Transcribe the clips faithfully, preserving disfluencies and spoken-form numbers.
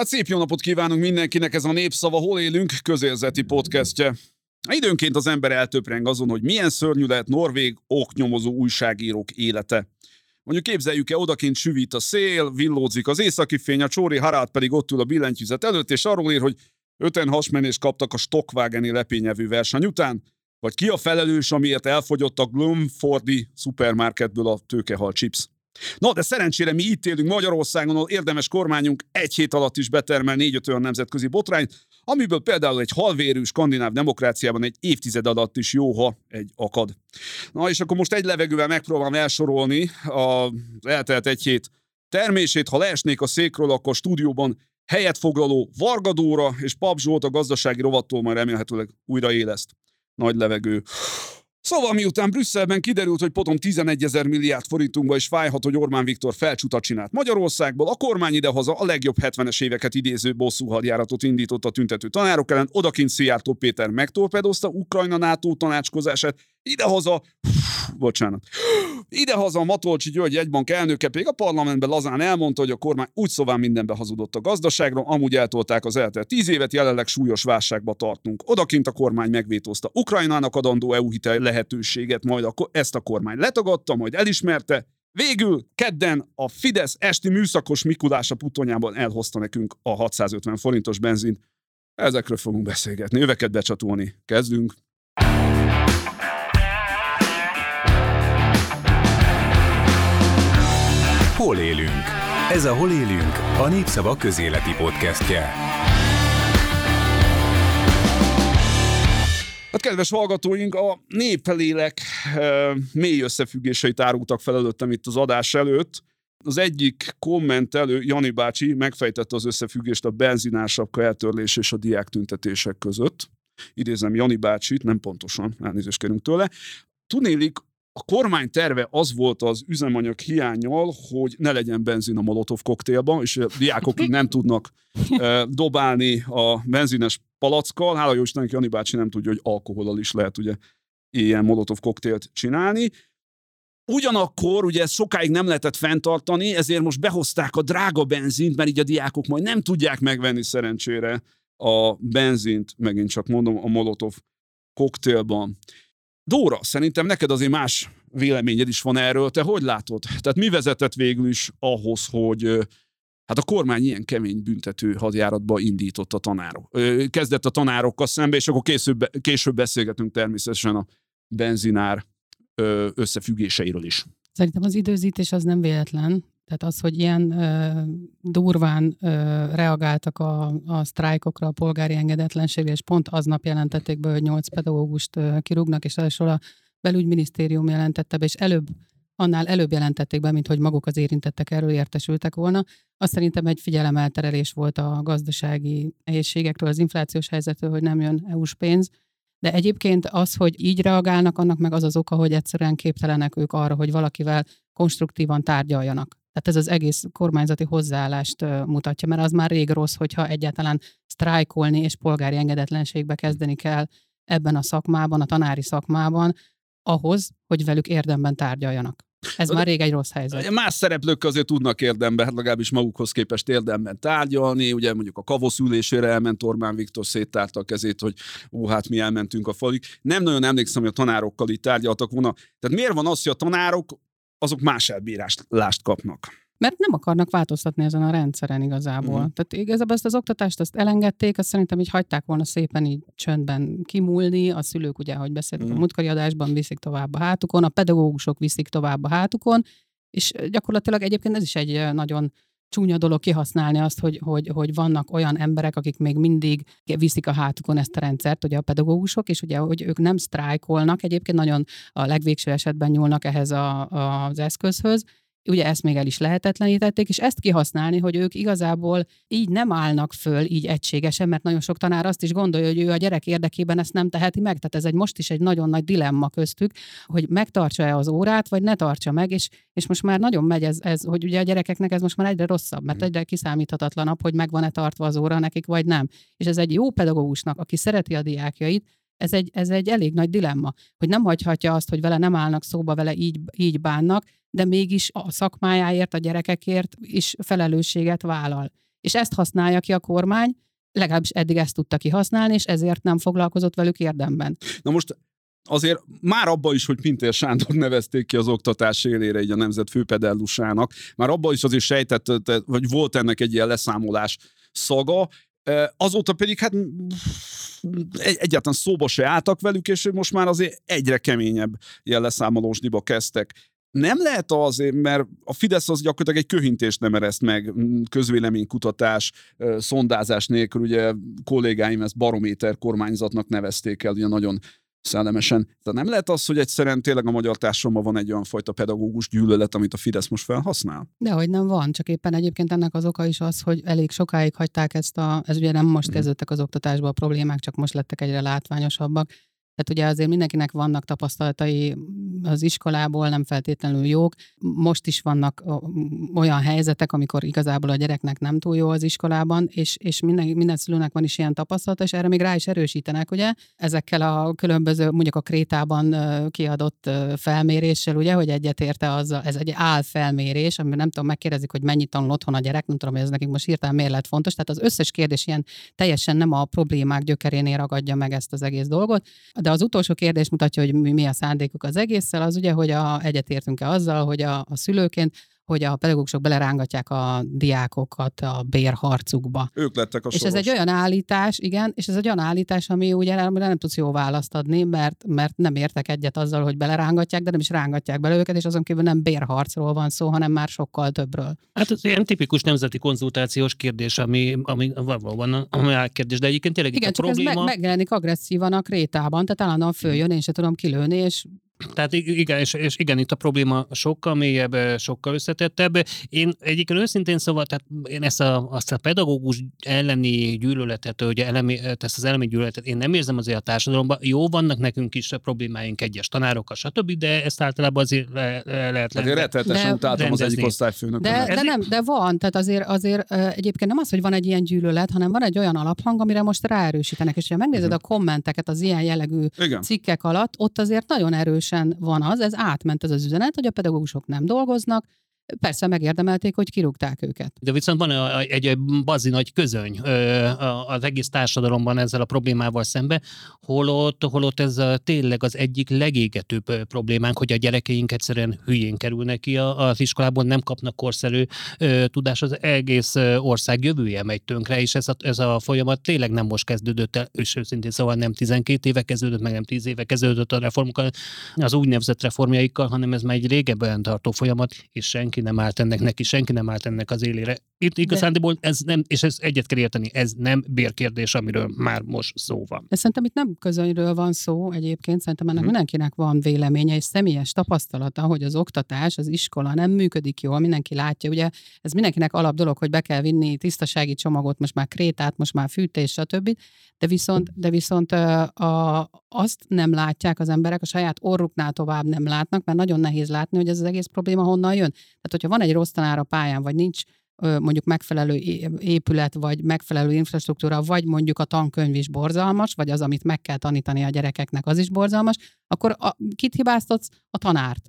Hát szép jó napot kívánunk mindenkinek, ez a Népszava Hol élünk közérzeti podcastje. Időnként az ember eltöpreng azon, hogy milyen szörnyű lehet norvég oknyomozó újságírók élete. Mondjuk képzeljük-e, odakint süvít a szél, villódzik az északi fény, a Csóri Harád pedig ott ül a billentyűzet előtt, és arról ír, hogy öten hasmenést kaptak a Stockwageni lepényevű verseny után, vagy ki a felelős, amiért elfogyott a Glumfordi szupermarketből a tőkehal chips. Na, de szerencsére mi itt élünk Magyarországon, ahol érdemes kormányunk egy hét alatt is betermel négy-öt olyan nemzetközi botrányt, amiből például egy halvérű skandináv demokráciában egy évtized alatt is jó, ha egy akad. Na, és akkor most egy levegővel megpróbálom elsorolni az eltelt egy hét termését. Ha leesnék a székről, akkor stúdióban helyet foglaló Varga Dóra és Pap Zsolt a gazdasági rovattól már remélhetőleg újraéleszt. Nagy levegő. Szóval miután Brüsszelben kiderült, hogy potom tizenegyezer milliárd forintunkba is fájhat, hogy Orbán Viktor felcsutat csinált Magyarországból, a kormány idehaza a legjobb hetvenes éveket idéző bosszúhadjáratot indított a tüntető tanárok ellen, odakint Szíjártó Péter megtorpedozta Ukrajna-NATO tanácskozását, idehaza, bocsánat, idehaza a Matolcsy György jegybank elnöke pedig a parlamentben lazán elmondta, hogy a kormány úgy szóván mindenbe hazudott a gazdaságról, amúgy eltolták az eltelt tíz évet, jelenleg súlyos válságba tartunk. Odakint a kormány megvétózta Ukrajnának adandó é u hitel lehetőséget, majd a, ezt a kormány letagadta, majd elismerte. Végül kedden a Fidesz esti műszakos Mikulás a Putonyában elhozta nekünk a hatszázötven forintos benzint. Ezekről fogunk beszélgetni, öveket becsatolni. Kezdünk! Hol élünk? Ez a Hol élünk, a Népszava közéleti podcastje. Hát kedves hallgatóink, a néplélek e, mély összefüggéseit árultak fel előttem itt az adás előtt. Az egyik kommentelő, Jani bácsi megfejtette az összefüggést a benzinársapka eltörlés és a diák tüntetések között. Idézem Jani bácsit, nem pontosan, elnézést kérünk tőle. Tudnélik, a kormány terve az volt az üzemanyag hiánnyal, hogy ne legyen benzin a Molotov koktélban, és a diákok így nem tudnak e, dobálni a benzines palackkal. Hála jó Istennek, Jani bácsi nem tudja, hogy alkohollal is lehet ugye ilyen Molotov koktélt csinálni. Ugyanakkor ugye ezt sokáig nem lehetett fenntartani, ezért most behozták a drága benzint, mert így a diákok majd nem tudják megvenni szerencsére a benzint, megint csak mondom, a Molotov koktélban. Dóra, szerintem neked azért más véleményed is van erről, te hogy látod? Tehát mi vezetett végül is ahhoz, hogy hát a kormány ilyen kemény büntető hadjáratba indított a tanárok, kezdett a tanárokkal szembe, és akkor később, később beszélgetünk természetesen a benzinár összefüggéseiről is. Szerintem az időzítés az nem véletlen. Tehát az, hogy ilyen ö, durván ö, reagáltak a, a sztrájkokra, a polgári engedetlenségre, és pont aznap jelentették be, hogy nyolc pedagógust ö, kirúgnak, és először a belügyminisztérium jelentette be, és előbb, annál előbb jelentették be, mint hogy maguk az érintettek erről értesültek volna. Azt szerintem egy figyelemelterelés volt a gazdasági nehézségektől, az inflációs helyzetről, hogy nem jön é u-s pénz. De egyébként az, hogy így reagálnak, annak meg az az oka, hogy egyszerűen képtelenek ők arra, hogy valakivel konstruktívan tárgyaljanak. Tehát ez az egész kormányzati hozzáállást mutatja, mert az már rég rossz, hogyha egyáltalán sztrájkolni és polgári engedetlenségbe kezdeni kell ebben a szakmában, a tanári szakmában, ahhoz, hogy velük érdemben tárgyaljanak. Ez de már rég egy rossz helyzet. Más szereplők azért tudnak érdemben, hát legalábbis magukhoz képest érdemben tárgyalni. Ugye mondjuk a Kavosz ülésére elment Orbán Viktor, széttárta a kezét, hogy ó, hát mi elmentünk a falig. Nem nagyon emlékszem, hogy a tanárokkal így tárgyaltak volna. Tehát miért van az, hogy a tanárok azok más elbírást kapnak? Mert nem akarnak változtatni ezen a rendszeren igazából. Uh-huh. Tehát igazából ezt az oktatást azt elengedték, azt szerintem így hagyták volna szépen így csöndben kimúlni, a szülők ugye, ahogy beszéltünk uh-huh. a múltkori adásban, viszik tovább a hátukon, a pedagógusok viszik tovább a hátukon, és gyakorlatilag egyébként ez is egy nagyon csúnya dolog kihasználni azt, hogy, hogy, hogy vannak olyan emberek, akik még mindig viszik a hátukon ezt a rendszert, ugye a pedagógusok, és ugye, hogy ők nem sztrájkolnak, egyébként nagyon a legvégső esetben nyúlnak ehhez a, a, az eszközhöz, ugye ezt még el is lehetetlenítették, és ezt kihasználni, hogy ők igazából így nem állnak föl így egységesen, mert nagyon sok tanár azt is gondolja, hogy ő a gyerek érdekében ezt nem teheti meg. Tehát ez egy most is egy nagyon nagy dilemma köztük, hogy megtartsa-e az órát, vagy ne tartsa meg, és, és most már nagyon megy ez, ez, hogy ugye a gyerekeknek ez most már egyre rosszabb, mert egyre kiszámíthatatlanabb, hogy megvan-e tartva az óra nekik, vagy nem. És ez egy jó pedagógusnak, aki szereti a diákjait, ez egy, ez egy elég nagy dilemma, hogy nem hagyhatja azt, hogy vele nem állnak szóba, vele így, így bánnak, de mégis a szakmájáért, a gyerekekért is felelősséget vállal. És ezt használja ki a kormány, legalábbis eddig ezt tudta kihasználni, és ezért nem foglalkozott velük érdemben. Na most azért már abban is, hogy Pintér Sándor nevezték ki az oktatás élére így a nemzet főpedagógusának, már abban is azért sejtett, vagy volt ennek egy ilyen leszámolás szaga, azóta pedig hát egyáltalán szóba se álltak velük, és most már azért egyre keményebb ilyen leszámolósdiba kezdtek. Nem lehet azért, mert a Fidesz az gyakorlatilag egy köhintést nem ereszt meg, közvéleménykutatás, szondázás nélkül, ugye kollégáim ezt barométer kormányzatnak nevezték el, ugye nagyon szellemesen. De nem lehet az, hogy egyszerűen tényleg a magyar társadalomban van egy olyan fajta pedagógus gyűlölet, amit a Fidesz most felhasznál? Dehogy nem van, csak éppen egyébként ennek az oka is az, hogy elég sokáig hagyták ezt a, ez ugye nem most kezdődtek az oktatásba a problémák, csak most lettek egyre látványosabbak. Tehát ugye azért mindenkinek vannak tapasztalatai az iskolából, nem feltétlenül jók. Most is vannak olyan helyzetek, amikor igazából a gyereknek nem túl jó az iskolában, és, és minden, minden szülőnek van is ilyen tapasztalata, és erre még rá is erősítenek, ugye? Ezekkel a különböző, mondjuk a Krétában kiadott felméréssel, ugye, hogy egyetérte azzal, ez egy álfelmérés, amiben nem tudom, megkérdezik, hogy mennyit tanul otthon a gyerek, nem tudom, hogy ez nekik most hirtelen miért lett fontos. Tehát az összes kérdés ilyen teljesen nem a problémák gyökerénél ragadja meg ezt az egész dolgot, de az utolsó kérdés mutatja, hogy mi a szándékuk az egésszel, az ugye, hogy a, egyetértünk-e azzal, hogy a, a szülőként, hogy a pedagógusok belerángatják a diákokat a bérharcukba. Ők lettek a soros. És ez egy olyan állítás, igen, és ez egy olyan állítás, ami ugye nem, nem tudsz jó választ adni, mert, mert nem értek egyet azzal, hogy belerángatják, de nem is rángatják bele őket, és azon kívül nem bérharcról van szó, hanem már sokkal többről. Hát ez ilyen tipikus nemzeti konzultációs kérdés, ami, ami valóban állkérdés, de egyébként tényleg igen, itt a probléma... Igen, meg, megjelenik agresszívan a Krétában, tehát állandóan följön, én se tudom kilőni, és... Tehát igen, és, és igen, itt a probléma sokkal mélyebb, sokkal összetettebb. Én egyébként őszintén szóval, tehát én ezt a, azt a pedagógus elleni gyűlöletet, ugye elemi, ezt az elemi gyűlöletet, én nem érzem azért a társadalomban. Jó, vannak nekünk is problémáink egyes tanárokkal, stb., de ezt általában azért le, le, lehet lenni. Azért rettenetesen utáltam az egyik osztályfőnök. De, de nem, de van, tehát azért, azért egyébként nem az, hogy van egy ilyen gyűlölet, hanem van egy olyan alaphang, amire most ráerősítenek. És ha megnézed uh-huh. a kommenteket az ilyen jellegű igen. cikkek alatt, ott azért nagyon erős van az, ez átment ez az üzenet, hogy a pedagógusok nem dolgoznak, persze megérdemelték, hogy kirúgták őket. De viszont van egy, egy bazi nagy közöny az egész társadalomban ezzel a problémával szemben, holott, holott ez a, tényleg az egyik legégetőbb problémánk, hogy a gyerekeink egyszerűen hülyén kerülnek ki az iskolából, nem kapnak korszerű tudást, az egész ország jövője megy tönkre, és ez a, ez a folyamat tényleg nem most kezdődött el, és őszintén szóval nem tizenkét éve kezdődött, meg nem tíz éve kezdődött a reformokkal, az úgynevezett reformjaikkal, hanem ez már egy régebben tartó folyamat, és senki nem állt ennek neki, senki nem állt ennek az élére. Itt igazándiból ez nem, és ezt egyet kell érteni, ez nem bérkérdés, amiről már most szó van. De szerintem itt nem közönyről van szó egyébként, szerintem ennek hmm. mindenkinek van véleménye és személyes tapasztalata, hogy az oktatás, az iskola nem működik jól, mindenki látja, ugye ez mindenkinek alap dolog, hogy be kell vinni tisztasági csomagot, most már krétát, most már fűtés, stb. De viszont, de viszont a, azt nem látják az emberek, a saját orruknál tovább nem látnak, mert nagyon nehéz látni, hogy ez az egész probléma honnan jön. Tehát, hogyha van egy rossz tanár a pályán, vagy nincs mondjuk megfelelő épület, vagy megfelelő infrastruktúra, vagy mondjuk a tankönyv is borzalmas, vagy az, amit meg kell tanítani a gyerekeknek, az is borzalmas, akkor a, kit hibáztatsz? A tanárt.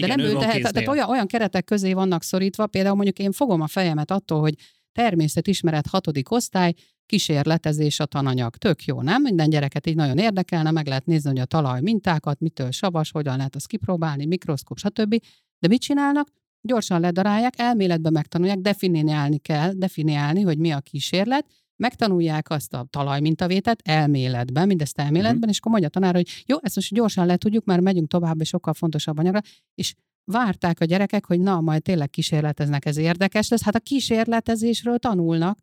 De igen, nem ő tehet, tehát olyan, olyan keretek közé vannak szorítva, például mondjuk én fogom a fejemet attól, hogy természetismeret hatodik osztály, kísérletezés a tananyag. Tök jó, nem? Minden gyereket így nagyon érdekelne, meg lehet nézni, hogy a talaj mintákat, mitől savas, hogyan lehet azt kipróbálni, mikroszkóp, stb. De mit csinálnak? Gyorsan ledarálják, elméletben megtanulják, definiálni kell, definiálni, hogy mi a kísérlet, megtanulják azt a talajmintavételt elméletben, mindezt elméletben, uh-huh. és akkor mondja a tanár, hogy jó, ezt most gyorsan letudjuk, mert megyünk tovább, és sokkal fontosabb anyagra, és várták a gyerekek, hogy na, majd tényleg kísérleteznek, ez érdekes lesz, hát a kísérletezésről tanulnak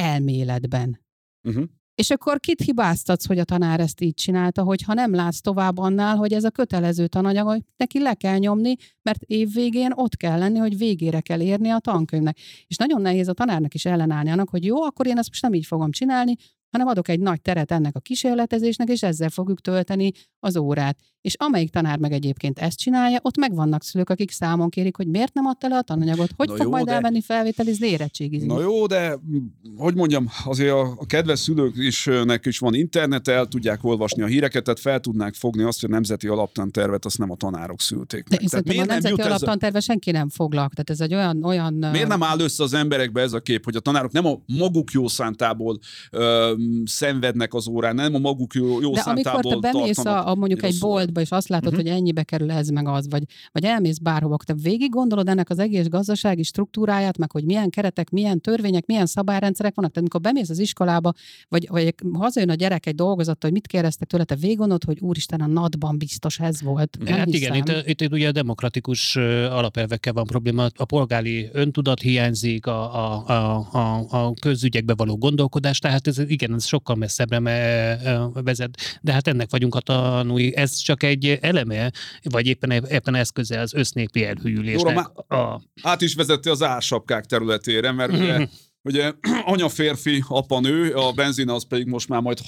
elméletben. Uh-huh. És akkor kit hibáztatsz, hogy a tanár ezt így csinálta, hogy ha nem látsz tovább annál, hogy ez a kötelező tananyag, hogy neki le kell nyomni, mert évvégén ott kell lenni, hogy végére kell érni a tankönyvnek. És nagyon nehéz a tanárnak is ellenállni annak, hogy jó, akkor én ezt most nem így fogom csinálni, hanem adok egy nagy teret ennek a kísérletezésnek, és ezzel fogjuk tölteni az órát. És amelyik tanár meg egyébként ezt csinálja, ott meg vannak szülők, akik számon kérik, hogy miért nem adta le a tananyagot, hogy na fog jó, majd de... elmenni felvételizni, érettségizni. Na jó, de hogy mondjam, azért a, a kedves szülők isnek is van internet, el tudják olvasni a híreket, tehát fel tudnák fogni azt, hogy a nemzeti alaptantervet azt nem a tanárok szülték meg. De tehát miért a nemzeti alaptanterve senki nem foglak. Tehát ez egy olyan, olyan... Miért nem áll össze az emberekbe ez a kép, hogy a tanárok nem a maguk jó szántából ö, szenvednek az órán, nem a maguk jó, jó de szántából te tartanak. A, a mondjuk egy bolt és azt látod, uh-huh. hogy ennyibe kerül ez meg az, vagy, vagy elmész bárhova, te végig gondolod ennek az egész gazdasági struktúráját, meg hogy milyen keretek, milyen törvények, milyen szabályrendszerek vannak. Tehát amikor bemész az iskolába, vagy, vagy hazajön a gyerek egy dolgozattal, hogy mit kérdeztek tőle, te végig gondolod, hogy úristen, a NAD-ban biztos ez volt. Hát igen, itt, itt, itt ugye a demokratikus alapelvekkel van probléma. A polgári öntudat hiányzik, a, a, a, a közügyekbe való gondolkodás, tehát ez, igen, ez sokkal messzebbre vezet. De hát ennek vagyunk a tanúi, ez csak egy eleme, vagy éppen, éppen eszköze az össznépi elhűlésnek. A... Át is vezette az ársapkák területére, mert ugye, ugye anya férfi, apa nő, a benzin az pedig most már majd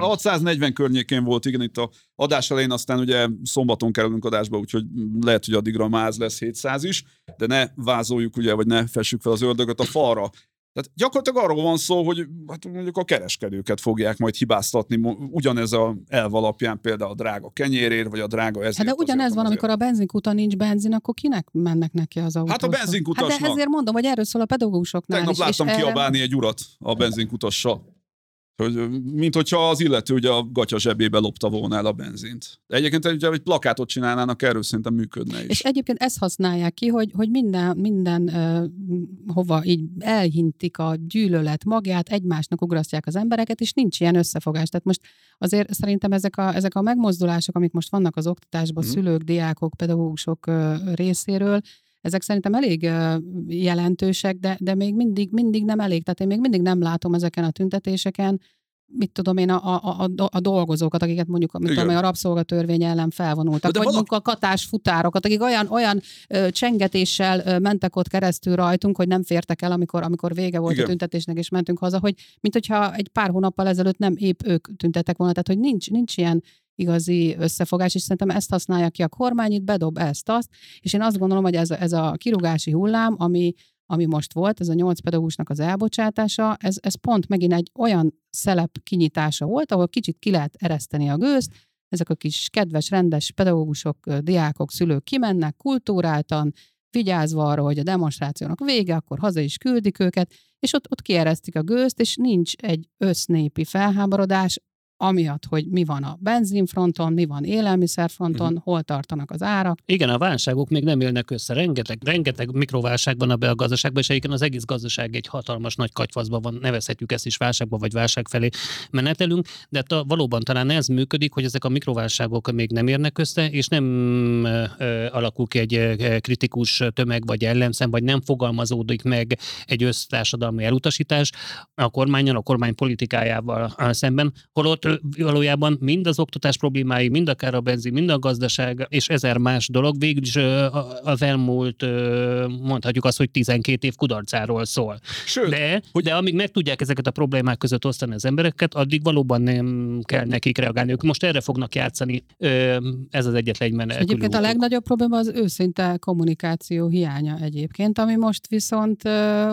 hatszáznegyven környékén volt, igen, itt a adás elején, aztán ugye szombaton kerülünk adásba, úgyhogy lehet, hogy addigra már lesz hétszáz is, de ne vázoljuk, ugye, vagy ne fessük fel az ördögöt a falra. Tehát gyakorlatilag arról van szó, hogy hát mondjuk a kereskedőket fogják majd hibáztatni ugyanez a elv alapján, például a drága kenyérért, vagy a drága ezért. Hát de ugyanez van, amikor a benzinkúton nincs benzin, akkor kinek mennek neki az autózó? Hát a benzinkutasnak. Hát de ezért mondom, hogy erről szól a pedagógusoknál. Tegnap is, láttam kiabálni egy urat a benzinkutassal. Hogy, mint hogyha az illető ugye a gatya zsebébe lopta volna el a benzint. De egyébként ugye, egy plakátot csinálnának, erről szerintem működne is. És egyébként ezt használják ki, hogy, hogy minden, minden uh, hova így elhintik a gyűlölet magját, egymásnak ugrasztják az embereket, és nincs ilyen összefogás. Tehát most azért szerintem ezek a, ezek a megmozdulások, amik most vannak az oktatásban, hmm. szülők, diákok, pedagógusok uh, részéről, ezek szerintem elég jelentősek, de, de még mindig, mindig nem elég. Tehát én még mindig nem látom ezeken a tüntetéseken, mit tudom én, a, a, a dolgozókat, akiket mondjuk mit tudom, a rabszolgatörvény ellen felvonultak, de vagy valaki... a katás futárokat, akik olyan, olyan csengetéssel mentek ott keresztül rajtunk, hogy nem fértek el, amikor, amikor vége volt igen. a tüntetésnek, és mentünk haza, hogy mint hogyha egy pár hónappal ezelőtt nem épp ők tüntettek volna, tehát hogy nincs, nincs ilyen igazi összefogás, és szerintem ezt használja ki a kormány, itt bedob ezt, azt, és én azt gondolom, hogy ez a, ez a kirúgási hullám, ami, ami most volt, ez a nyolc pedagógusnak az elbocsátása, ez, ez pont megint egy olyan szelep kinyitása volt, ahol kicsit ki lehet ereszteni a gőzt, ezek a kis kedves, rendes pedagógusok, diákok, szülők kimennek kultúráltan, vigyázva arra, hogy a demonstrációnak vége, akkor haza is küldik őket, és ott, ott kieresztik a gőzt, és nincs egy össznépi felháborodás, amiatt, hogy mi van a benzinfronton, mi van élelmiszerfronton, mm. hol tartanak az árak. Igen, a válságok még nem élnek össze. Rengeteg, rengeteg mikroválság van a belgazdaságban, és egyébként az egész gazdaság egy hatalmas nagy katyvaszban van, nevezhetjük ezt is válságban, vagy válság felé menetelünk, de ta, valóban talán ez működik, hogy ezek a mikroválságok még nem érnek össze, és nem ö, ö, alakul ki egy ö, kritikus tömeg, vagy ellenszem, vagy nem fogalmazódik meg egy össztársadalmi elutasítás a kormányon, a kormány politikájával szemben, holott valójában mind az oktatás problémái, mind akár a benzin, mind a gazdaság, és ezer más dolog végül is az elmúlt, mondhatjuk azt, hogy tizenkét év kudarcáról szól. Sőt, de, hogy... de amíg meg tudják ezeket a problémák között osztani az embereket, addig valóban nem kell nekik reagálni. Ők most erre fognak játszani, ez az egyetlen menekülő. Egyébként a legnagyobb probléma az őszinte kommunikáció hiánya egyébként, ami most viszont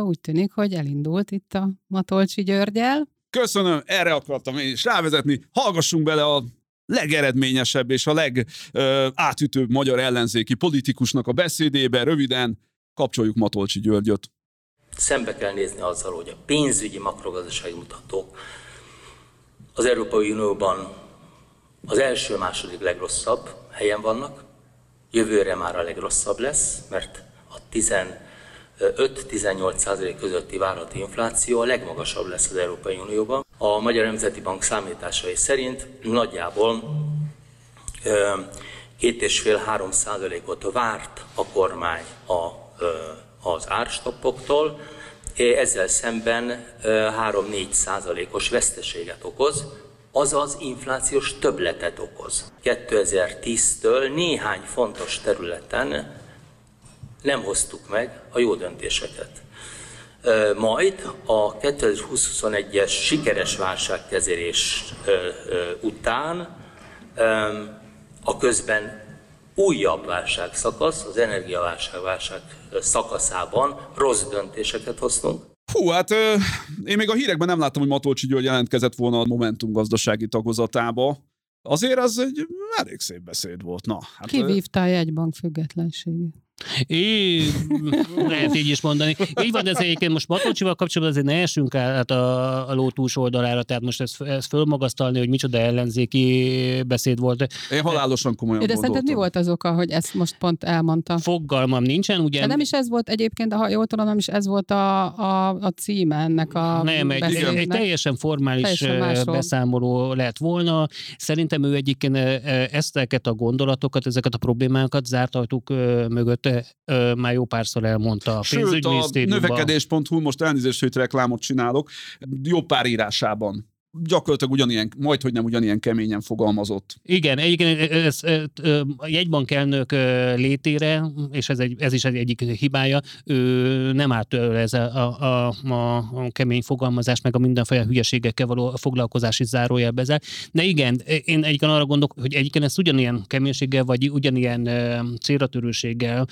úgy tűnik, hogy elindult itt a Matolcsy Györgyel. Köszönöm, erre akartam én is rávezetni. Hallgassunk bele a legeredményesebb és a legátütőbb magyar ellenzéki politikusnak a beszédébe. Röviden kapcsoljuk Matolcsy Györgyöt. Szembe kell nézni azzal, hogy a pénzügyi makrogazdasági mutatók az Európai Unióban az első-második legrosszabb helyen vannak. Jövőre már a legrosszabb lesz, mert a tizenöt-tizennyolc százalék közötti várható infláció a legmagasabb lesz az Európai Unióban. A Magyar Nemzeti Bank számításai szerint nagyjából két egész öt-három százalékot várt a kormány a, az árstoppoktól, ezzel szemben három-négy százalékos veszteséget okoz, azaz inflációs többletet okoz. kétezer-tíztől néhány fontos területen nem hoztuk meg a jó döntéseket. Majd a kétezer-húsz-huszonegyes sikeres válságkezelés után a közben újabb válságszakasz, az energiaválság szakaszában rossz döntéseket hoztunk. Hú, hát euh, én még a hírekben nem láttam, hogy Matolcsy György jelentkezett volna a Momentum gazdasági tagozatába. Azért az egy elég szép beszéd volt. Na, hát, kivívtál egy bank függetlenségét. Én, lehet így is mondani. Így van, ez egyébként most Matolcsival kapcsolatban azért ne essünk át a, a ló túls oldalára, tehát most ezt, ezt fölmagasztalni, hogy micsoda ellenzéki beszéd volt. Én halálosan komolyan de gondoltam. De szerinted mi volt az oka, hogy ezt most pont elmondta? Fogalmam nincsen, ugye? De nem is ez volt egyébként, ha jól tudom, nem is ez volt a, a, a címe ennek a nem, egy, beszédnek. Egy teljesen formális teljesen beszámoló lett volna. Szerintem ő egyébként ezteket a gondolatokat, ezeket a problémákat zárt ajtók mögött már jó párszor elmondta a pénzügyminisztériumban. Sőt, a növekedés pont hu, most elnézést, hogy reklámot csinálok, jó pár írásában gyakorlatilag ugyanilyen, majdhogy nem ugyanilyen keményen fogalmazott. Igen, egyébként ez, ez, a jegybankelnök létére, és ez, egy, ez is egy egyik hibája, ő nem állt tőle ez a, a, a, a kemény fogalmazás, meg a mindenféle hülyeségekkel való foglalkozási zárójel bezár. De igen, én egyébként arra gondolok, hogy egyébként ezt ugyanilyen keménységgel, vagy ugyanilyen célratörőséggel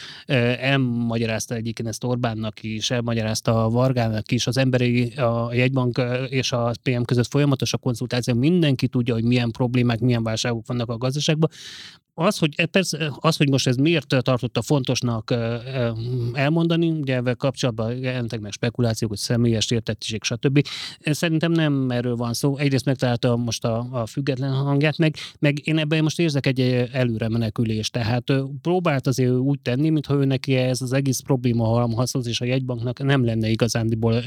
elmagyarázta egyébként ezt Orbánnak is, elmagyarázta a Vargának is, az emberi, a jegybank és a pé em között folyamat, a konzultáció, mindenki tudja, hogy milyen problémák, milyen válságok vannak a gazdaságban. Az, hogy, persze, az, hogy most ez miért tartotta fontosnak elmondani, ugye ezzel kapcsolatban jelentek meg spekulációk, hogy személyes értettség, stb. Szerintem nem erről van szó. Egyrészt megtalálta most a, a független hangját, meg, meg én ebben most érzek egy előre menekülést. Tehát próbált azért úgy tenni, mintha ő neki ez az egész probléma halmazhoz, és a jegybanknak nem lenne igazándiból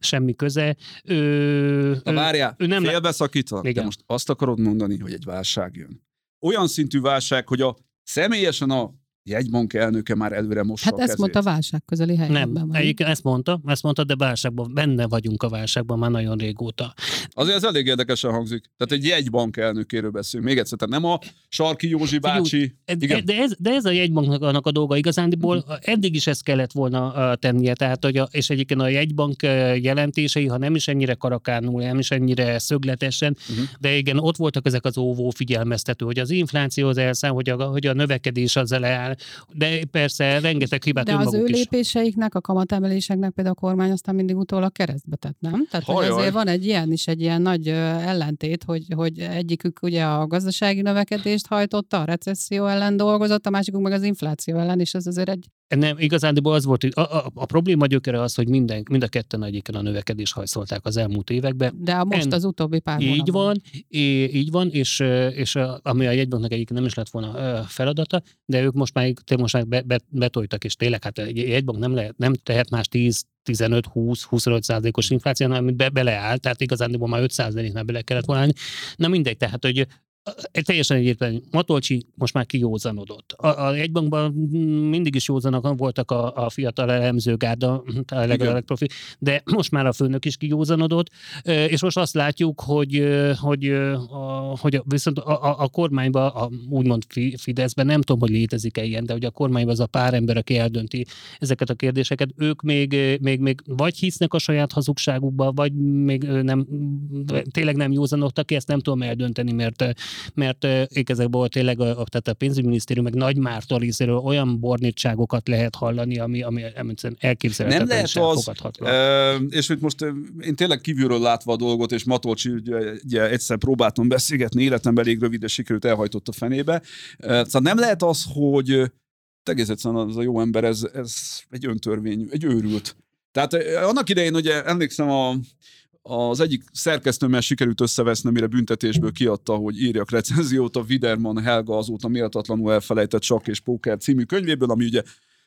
semmi köze. Ő, Na várjál, félbeszakítalak, de most azt akarod mondani, hogy egy válság jön. Olyan szintű válság, hogy a személyesen a jegybank elnöke már előre mossa a kezét. Hát ezt mondta a válság közeli helyben. Nem, egyébként ezt mondta, ezt mondta, de válságban, benne vagyunk a válságban már nagyon régóta. Azért ez elég érdekesen hangzik. Tehát egy jegybank elnökéről beszélünk. Még egyszer, tehát nem a Sarki Józsi bácsi. Igen. De, ez, de ez a jegybanknak a dolga igazándiból. Eddig is ezt kellett volna tennie. Tehát, hogy a, és egyébként a jegybank jelentései, ha nem is ennyire karakánul, nem is ennyire szögletesen, uh-huh. de igen, ott voltak ezek az óvó figyelmeztető, hogy az infláció az elszáll, hogy a, hogy a növekedés az leáll. De persze rengeteg hibát önmaguk is. De az ő lépéseiknek, a kamatemeléseknek például a kormány aztán mindig utólag keresztbe tett, nem? Tehát Hajaj. azért van egy ilyen is, egy ilyen nagy ellentét, hogy, hogy egyikük ugye a gazdasági növekedést hajtotta, a recesszió ellen dolgozott, a másikuk meg az infláció ellen, és ez azért egy... Nem, igazándiból az volt, hogy a, a, a probléma gyökere az, hogy minden, mind a ketten egyiken a növekedést hajszolták az elmúlt években. De a most en, az utóbbi pár hónapban. Így van, így, így van, és, és a, ami a jegybanknak egyik nem is lett volna feladata, de ők most már, most már be, be, betoltak, és tényleg, hát egy jegybank nem, lehet, nem tehet más tíz, tizenöt, húsz, huszonöt százalékos infláció, amit be, beleáll, tehát igazándiból már öt százaléknál bele kellett volna állni. Na mindegy, tehát, hogy teljesen egyébként Matolcsy most már kijózanodott. A, a jegybankban mindig is józanak voltak a, a fiatal elemzőgárda, a legprofi, de most már a főnök is kijózanodott, és most azt látjuk, hogy, hogy, a, hogy viszont a, a, a kormányban, a, úgymond Fideszben, nem tudom, hogy létezik-e ilyen, de ugye a kormányban az a pár ember, aki eldönti ezeket a kérdéseket, ők még, még, még vagy hisznek a saját hazugságukba, vagy még nem, tényleg nem józanodtak ki, ezt nem tudom eldönteni, mert mert ők ezekből tényleg tehát a pénzügyminisztérium, meg Nagy Márton részéről olyan bornítságokat lehet hallani, ami, ami elképzelhetetlen is elfogadható. És hogy most én tényleg kívülről látva a dolgot, és Matolcsy ugye egyszer próbáltam beszélgetni, életemben elég rövid, de sikerült elhajtott a fenébe. Szóval nem lehet az, hogy egész egyszerűen az a jó ember, ez, ez egy öntörvényű, egy őrült. Tehát annak idején, ugye emlékszem a az egyik szerkesztőmmel sikerült összeveszni, mire büntetésből kiadta, hogy írjak recenziót a Wiedermann Helga azóta méltatlanul elfelejtett Sakk és Póker című könyvéből, ami ugye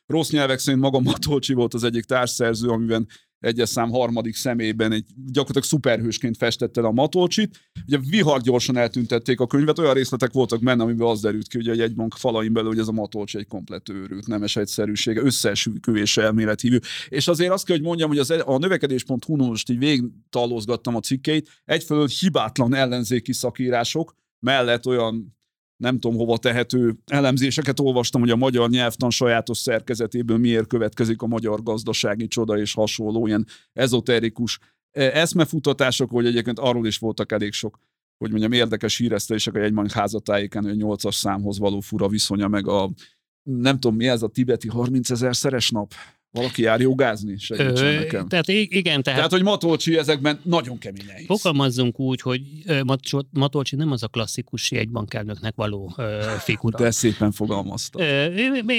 rossz nyelvek szerint maga Matolcsy volt az egyik társszerző, amiben egyes szám harmadik személyben egy gyakorlatilag szuperhősként festette le a Matolcsyt. Ugye vihar gyorsan eltüntették a könyvet, olyan részletek voltak benne, amiben az derült ki, hogy a jegybank falain belül, hogy ez a Matolcsy egy komplett őrült, nemes egyszerűsége, összeesküvés elmélethívű. És azért azt kell, hogy mondjam, hogy az, a növekedés pont hu most így végigtallózgattam a cikkeit, egyfelől hibátlan ellenzéki szakírások mellett olyan nem tudom hova tehető elemzéseket olvastam, hogy a magyar nyelvtan sajátos szerkezetéből miért következik a magyar gazdasági csoda és hasonló ilyen ezoterikus eszmefutatások, hogy egyébként arról is voltak elég sok. hogy mondjam, érdekes híresztelések a jegybank házatájéken, hogy a nyolcas számhoz való fura viszonya, meg a nem tudom mi ez a tibeti harmincezer-szeres nap. Valaki jár jogázni, segítsen nekem. Tehát, igen, tehát, tehát, hogy Matolcsy ezekben nagyon kemény nehéz. Fogalmazzunk úgy, hogy Matolcsy nem az a klasszikus jegybankelnöknek való figura. De szépen fogalmazta.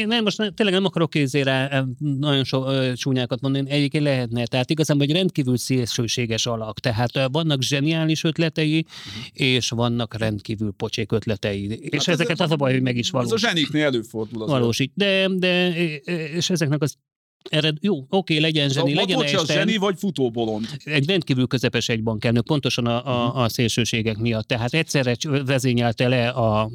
Nem, most tényleg nem akarok kézére nagyon so, csúnyákat mondani, egyébként lehetne. Tehát igazából egy rendkívül szélsőséges alak. Tehát vannak zseniális ötletei, és vannak rendkívül pocsék ötletei. Hát és ez ezeket az a baj, hogy meg is valós. Ez a zseniknél előfordul. Valósít. De, de, és ezeknek az Ered, jó, oké, legyen zseni, legyen esten. Matolcsy zseni vagy futóbolond? Egy rendkívül közepes jegybankelnök, pontosan a, a, a szélsőségek miatt. Tehát egyszerre vezényelte le a,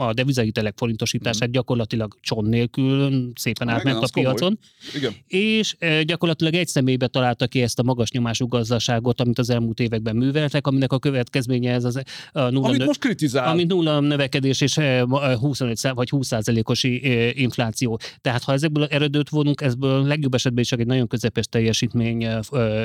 a devizahitelek forintosítását, mm. gyakorlatilag csont nélkül, szépen átment a piacon. És gyakorlatilag egy személybe találta ki ezt a magas nyomású gazdaságot, amit az elmúlt években műveltek, aminek a következménye ez az a nulla, amit nö- most kritizál. Amit nulla növekedés és huszonöt vagy húsz százalékos infláció. Tehát ha ezekből eredőt vonunk, ezből legjobb esetben is egy nagyon közepes teljesítmény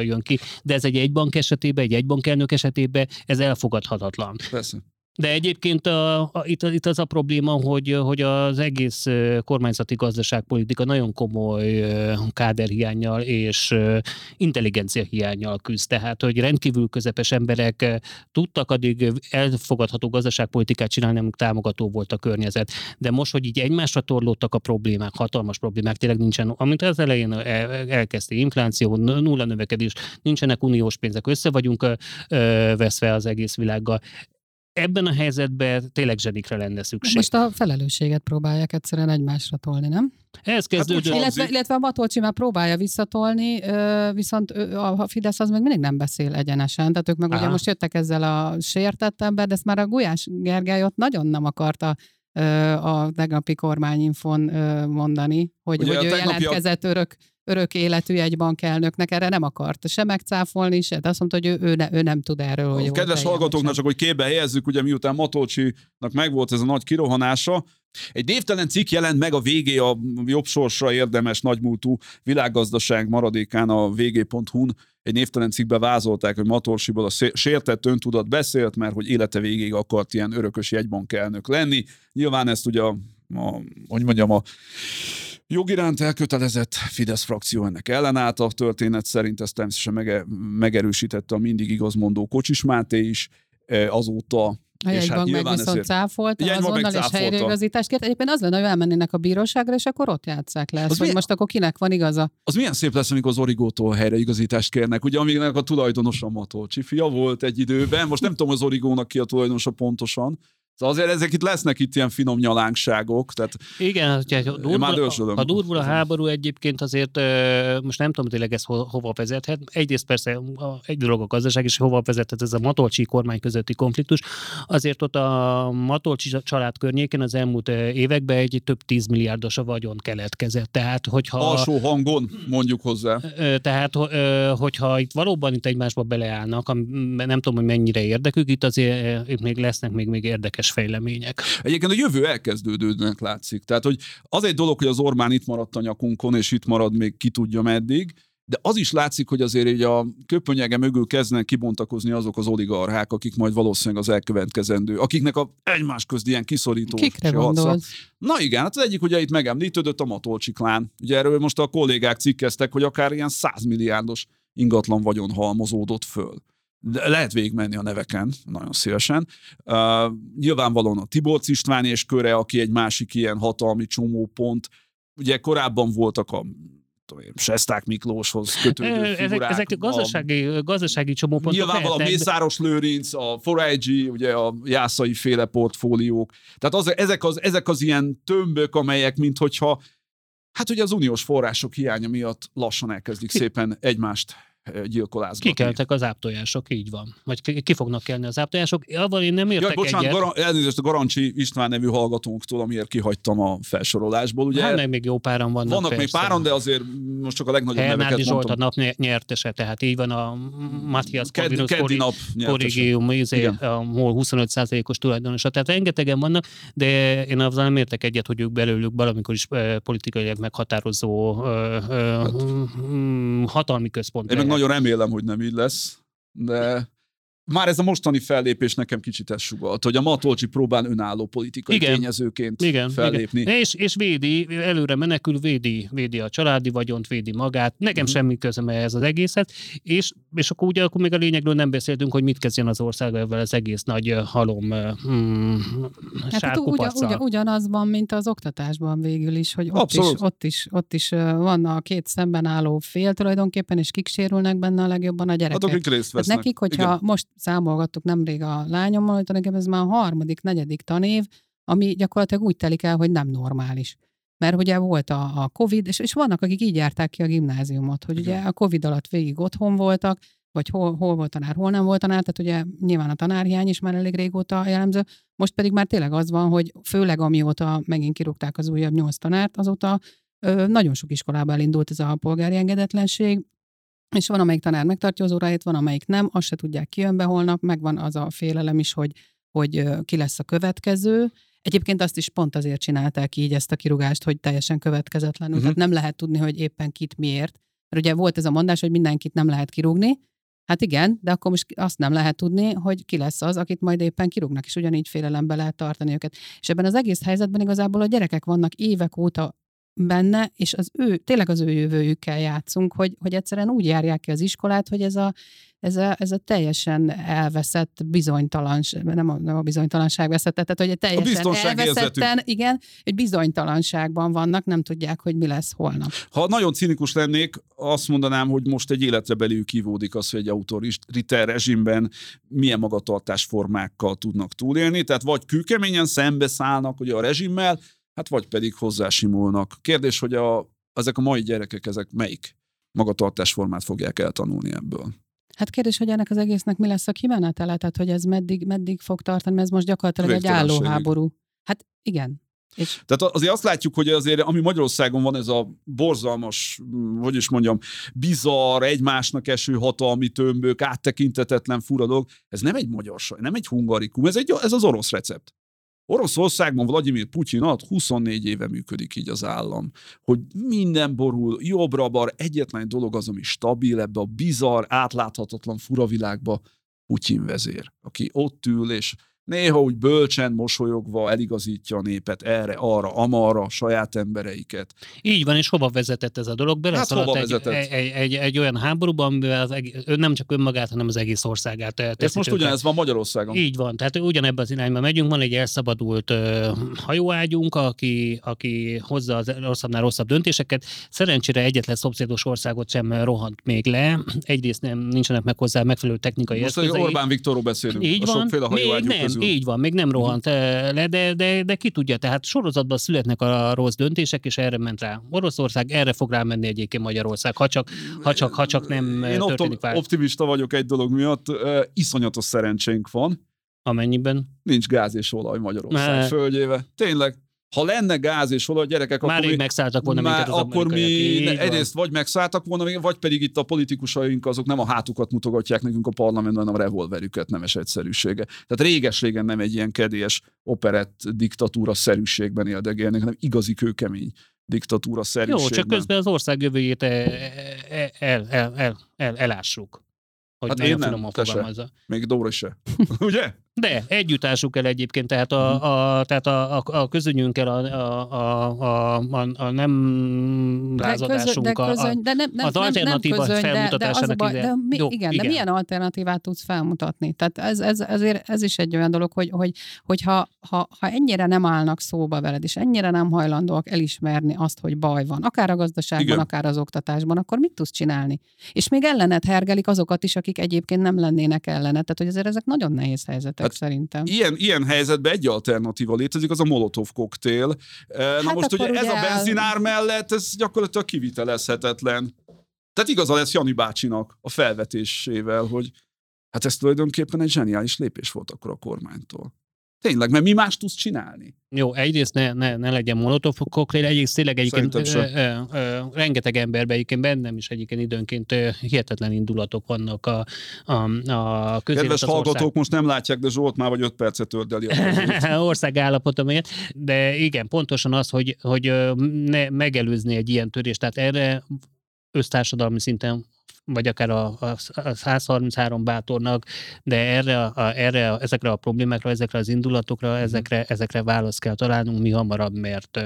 jön ki. De ez egy jegybank esetében, egy jegybankelnök esetében ez elfogadhatatlan. Persze. De egyébként a, a, itt, itt az a probléma, hogy, hogy az egész kormányzati gazdaságpolitika nagyon komoly káderhiánnyal és intelligenciahiánnyal küzd. Tehát, hogy rendkívül közepes emberek tudtak addig elfogadható gazdaságpolitikát csinálni, amik támogató volt a környezet. De most, hogy így egymásra torlódtak a problémák, hatalmas problémák, tényleg nincsen, amit az elején elkezdte, infláció, nulla növekedés, nincsenek uniós pénzek, össze vagyunk veszve az egész világgal. Ebben a helyzetben tényleg zsenikre lenne szükség. Most a felelősséget próbálják egyszerűen egymásra tolni, nem? Ez kezdődő. Hát illetve, illetve a Matolcsy már próbálja visszatolni, viszont a Fidesz az még mindig nem beszél egyenesen. Tehát ők meg Aha. ugye most jöttek ezzel a sértett ember, de ezt már a Gulyás Gergely ott nagyon nem akarta a tegnapi kormányinfon mondani, hogy, hogy ő jelentkezett örök örök életű jegybankelnöknek, erre nem akart se megcáfolni, se, de azt mondta, hogy ő, ő, ne, ő nem tud erről. Hogy kedves hallgatóknak, csak hogy képbe helyezzük, ugye miután Matolcsynak megvolt ez a nagy kirohanása, egy névtelen cikk jelent meg a vé gé, a jobb sorsra érdemes nagymúltú világgazdaság maradékán a vé gé pont hu-n egy névtelen cikkbe vázolták, hogy Matolcsyból a sértett öntudat beszélt, mert hogy élete végéig akart ilyen örökös jegybankelnök lenni. Nyilván ezt ugye a, a hogy mondjam, a jogiránt elkötelezett Fidesz frakció ennek ellenállt, a történet szerint ezt természetesen mege- megerősítette a mindig igazmondó Kocsis Máté is azóta. A jegybank hát meg viszont cáfolta, azonnal is helyreigazítást kért. Egyébként az lenne, hogy elmennének a bíróságra, és akkor ott játsszák le ezt, hogy milyen, most akkor kinek van igaza. Az milyen szép lesz, amikor az Origótól helyreigazítást kérnek. Ugye aminek a tulajdonosa Matolcsy fia volt egy időben, most nem tudom az Origónak ki a tulajdonosa pontosan. Szóval azért ezek itt lesznek itt ilyen finom nyalánkságok. Tehát igen, ha durvul a háború egyébként azért, most nem tudom tényleg ez ho, hova vezethet. Egyrészt persze egy dolog a gazdaság, és hova vezethet ez a Matolcsy kormány közötti konfliktus. Azért ott a Matolcsy család környéken az elmúlt években egy több tízmilliárdos a vagyon keletkezett. Tehát, hogyha alsó hangon mondjuk hozzá. Tehát, hogyha itt valóban itt egymásba beleállnak, nem tudom, hogy mennyire érdekük, itt azért még lesznek még, még érdekes fejlemények. Egyébként a jövő elkezdődőnek látszik. Tehát, hogy az egy dolog, hogy az Orbán itt maradt a nyakunkon, és itt marad még ki tudja meddig, de az is látszik, hogy azért így a köpönyege mögül kezdnek kibontakozni azok az oligarchák, akik majd valószínűleg az elkövetkezendő, akiknek a egymás közdi ilyen kiszorító. Kikre gondolsz? Na igen, hát az egyik ugye itt megemlítődött a Matolcsy klán. Ugye erről most a kollégák cikkeztek, hogy akár ilyen százmilliárdos ingatlan vagyon halmozódott föl. De lehet végigmenni a neveken, nagyon szívesen. Uh, nyilvánvalóan a Tiborcz István és köre, aki egy másik ilyen hatalmi csomópont. Ugye korábban voltak a Sesták Miklóshoz kötődő figurák. Ezek gazdasági, gazdasági csomópontok. Nyilvánvalóan a Mészáros Lőrinc, a négy gé, ugye a jászai féle portfóliók. Tehát az, ezek, az, ezek az ilyen tömbök, amelyek minthogyha, hát ugye az uniós források hiánya miatt lassan elkezdik szépen egymást gyilkolázgatni. Kikeltek az áptojások, így van. Vagy ki fognak kelni az áptojások. Avval én nem értek egyet. Bocsánat, egyet. Garan, elnézést a Garancsi István nevű hallgatónktól, amiért kihagytam a felsorolásból. Ugye hát meg még jó páran vannak. Vannak persze. Még páran, de azért most csak a legnagyobb Hernádi neveket Zsolt mondtam. Zsolt a nap nyertese, tehát így van a Matthias Corvinus Corrigium, a MOL huszonöt százalékos tulajdonosa. Tehát rengetegen vannak, de én avval nem értek egyet, hogy ők belőlük valamikor is politikailag meghatározó hatalmi központ. Én meg nagyon remélem, hogy nem így lesz, de Már ez a mostani fellépés nekem kicsit ezt sugalt, hogy a Matolcsy próbál önálló politikai igen, tényezőként igen, fellépni. Igen. És, és védi, előre menekül, védi, védi a családi vagyont, védi magát. Nekem mm. semmi közöm ehhez az egészet. És, és akkor ugye akkor még a lényegről nem beszéltünk, hogy mit kezdjen az ország ebben az egész nagy halom hmm, hát sárkupacsal. Ugyan, ugyanazban, mint az oktatásban végül is, hogy ott is, ott, is, ott is van a két szemben álló fél tulajdonképpen, és kik sérülnek benne a legjobban a gyerekek. Adok, részt vesznek. Hát nekik, hogyha igen. most számolgattuk nemrég a lányommal, hogy tulajdonképpen ez már a harmadik, negyedik tanév, ami gyakorlatilag úgy telik el, hogy nem normális. Mert ugye volt a, a Covid, és, és vannak, akik így járták ki a gimnáziumot, hogy igen. ugye a Covid alatt végig otthon voltak, vagy hol, hol volt tanár, hol nem volt tanár, tehát ugye nyilván a tanárhiány is már elég régóta jellemző. Most pedig már tényleg az van, hogy főleg amióta megint kirúgták az újabb nyolc tanárt, azóta ö, nagyon sok iskolában elindult ez a polgári engedetlenség, és van, amelyik tanár megtartja az óráját, van, amelyik nem, azt se tudják, ki jön be holnap, megvan az a félelem is, hogy, hogy ki lesz a következő. Egyébként azt is pont azért csinálták így ezt a kirúgást, hogy teljesen következetlenül, uh-huh. tehát nem lehet tudni, hogy éppen kit miért. Mert ugye volt ez a mondás, hogy mindenkit nem lehet kirúgni, hát igen, de akkor most azt nem lehet tudni, hogy ki lesz az, akit majd éppen kirúgnak, és ugyanígy félelembe lehet tartani őket. És ebben az egész helyzetben igazából a gyerekek vannak évek óta benne, és az ő, tényleg az ő jövőjükkel játszunk, hogy, hogy egyszerűen úgy járják ki az iskolát, hogy ez a, ez a, ez a teljesen elveszett bizonytalanság, nem a, nem a bizonytalanság veszett, tehát hogy teljesen elveszetten, igen, egy bizonytalanságban vannak, nem tudják, hogy mi lesz holnap. Ha nagyon cinikus lennék, azt mondanám, hogy most egy életre belül kívódik az, hogy egy autoriter rezsimben milyen magatartásformákkal tudnak túlélni, tehát vagy kőkeményen szembeszállnak ugye a rezsimmel, hát vagy pedig hozzásimulnak. Kérdés, hogy a, ezek a mai gyerekek, ezek melyik magatartásformát fogják eltanulni ebből? Hát kérdés, hogy ennek az egésznek mi lesz a kimenetele? Tehát, hogy ez meddig, meddig fog tartani, mert ez most gyakorlatilag egy állóháború. Hát igen. És... Tehát azért azt látjuk, hogy azért, ami Magyarországon van, ez a borzalmas, hogy is mondjam, bizarr, egymásnak eső hatalmi tömbök, áttekintetetlen fura dolog, ez nem egy magyar saj, nem egy hungarikum, ez, egy, ez az orosz recept. Oroszországban Vlagyimir Putyin alatt huszonnégy éve működik így az állam, hogy minden borul, jobbra bar, egyetlen dolog az, ami stabil ebbe a bizarr, átláthatatlan fura világba, Putyin vezér, aki ott ül, és néha úgy bölcsen, mosolyogva eligazítja a népet erre, arra, amarra, saját embereiket. Így van, és hova vezetett ez a dolog? Beleszaladt hát egy, egy, egy, egy olyan háborúban, amivel az egész, nem csak önmagát, hanem az egész országát teszik. És most ugyanez van Magyarországon. Így van, tehát ugyanebben az irányban megyünk, van egy elszabadult ö, hajóágyunk, aki, aki hozza az rosszabbnál rosszabb döntéseket. Szerencsére egyetlen szomszédos országot sem rohant még le. Egyrészt nem, nincsenek meg hozzá megfelelő technikai most eszközei. Orbán Viktorról beszélünk, így a sokféle hajóágyunk. Így van, még nem rohant le, de, de, de ki tudja, tehát sorozatban születnek a rossz döntések, és erre ment rá Oroszország, erre fog rámenni egyébként Magyarország, ha csak, ha csak, ha csak nem én történik változás. Én optimista vagyok egy dolog miatt, iszonyatos szerencsénk van. Amennyiben? Nincs gáz és olaj Magyarország már... földjéve. Tényleg, ha lenne gáz és olaj, gyerekek, már akkor, mi, megszálltak volna már az akkor mi egyrészt van. Vagy megszálltak volna, vagy pedig itt a politikusaink azok nem a hátukat mutogatják nekünk a parlamentben, hanem a revolverüket, nemes egyszerűsége. Tehát réges-régen nem egy ilyen kedélyes operett diktatúra szerűségben érdegélnek, hanem igazi kőkemény diktatúra szerűségben. Jó, csak közben az ország jövőjét el, el, el, el, el, elássuk. Hogy hát én nem, tese, még Dóra se, ugye? De, együtt ássuk el egyébként, tehát a, a, tehát a, a, a közönyünkkel, a, a, a, a, a nem lázadásunkkal, az alternatíva felmutatásának ide. Igen, de milyen alternatívát tudsz felmutatni? Tehát ez, ez, ezért ez is egy olyan dolog, hogy, hogy, hogy ha, ha, ha ennyire nem állnak szóba veled, és ennyire nem hajlandóak elismerni azt, hogy baj van, akár a gazdaságban, igen. akár az oktatásban, akkor mit tudsz csinálni? És még ellenet hergelik azokat is, akik egyébként nem lennének ellenet. Tehát, hogy azért ezek nagyon nehéz helyzetek. Szerintem. Ilyen, ilyen helyzetben egy alternatíva létezik, az a Molotov koktél. Na hát most ugye, ugye ez a benzinár mellett, ez gyakorlatilag kivitelezhetetlen. Tehát igaza lesz Jani bácsinak a felvetésével, hogy hát ez tulajdonképpen egy zseniális lépés volt akkor a kormánytól. Tényleg, mert mi más tudsz csinálni? Jó, egyrészt ne, ne, ne legyen Molotov koktél, egyrészt tényleg egyébként ö, ö, ö, rengeteg emberben, egyébként bennem is egyébként időnként ö, hihetetlen indulatok vannak a, a, a közélet. Kedves hallgatók, ország... most nem látják, de Zsolt már vagy öt percet ördeli a közélet. Ország állapota miatt, de igen, pontosan az, hogy, hogy ne megelőzni egy ilyen törést, tehát erre össztársadalmi szinten vagy akár a, a száz harminchárom bátornak, de erre, a, erre a, ezekre a problémákra, ezekre az indulatokra, ezekre, ezekre választ kell találnunk mi hamarabb, mert,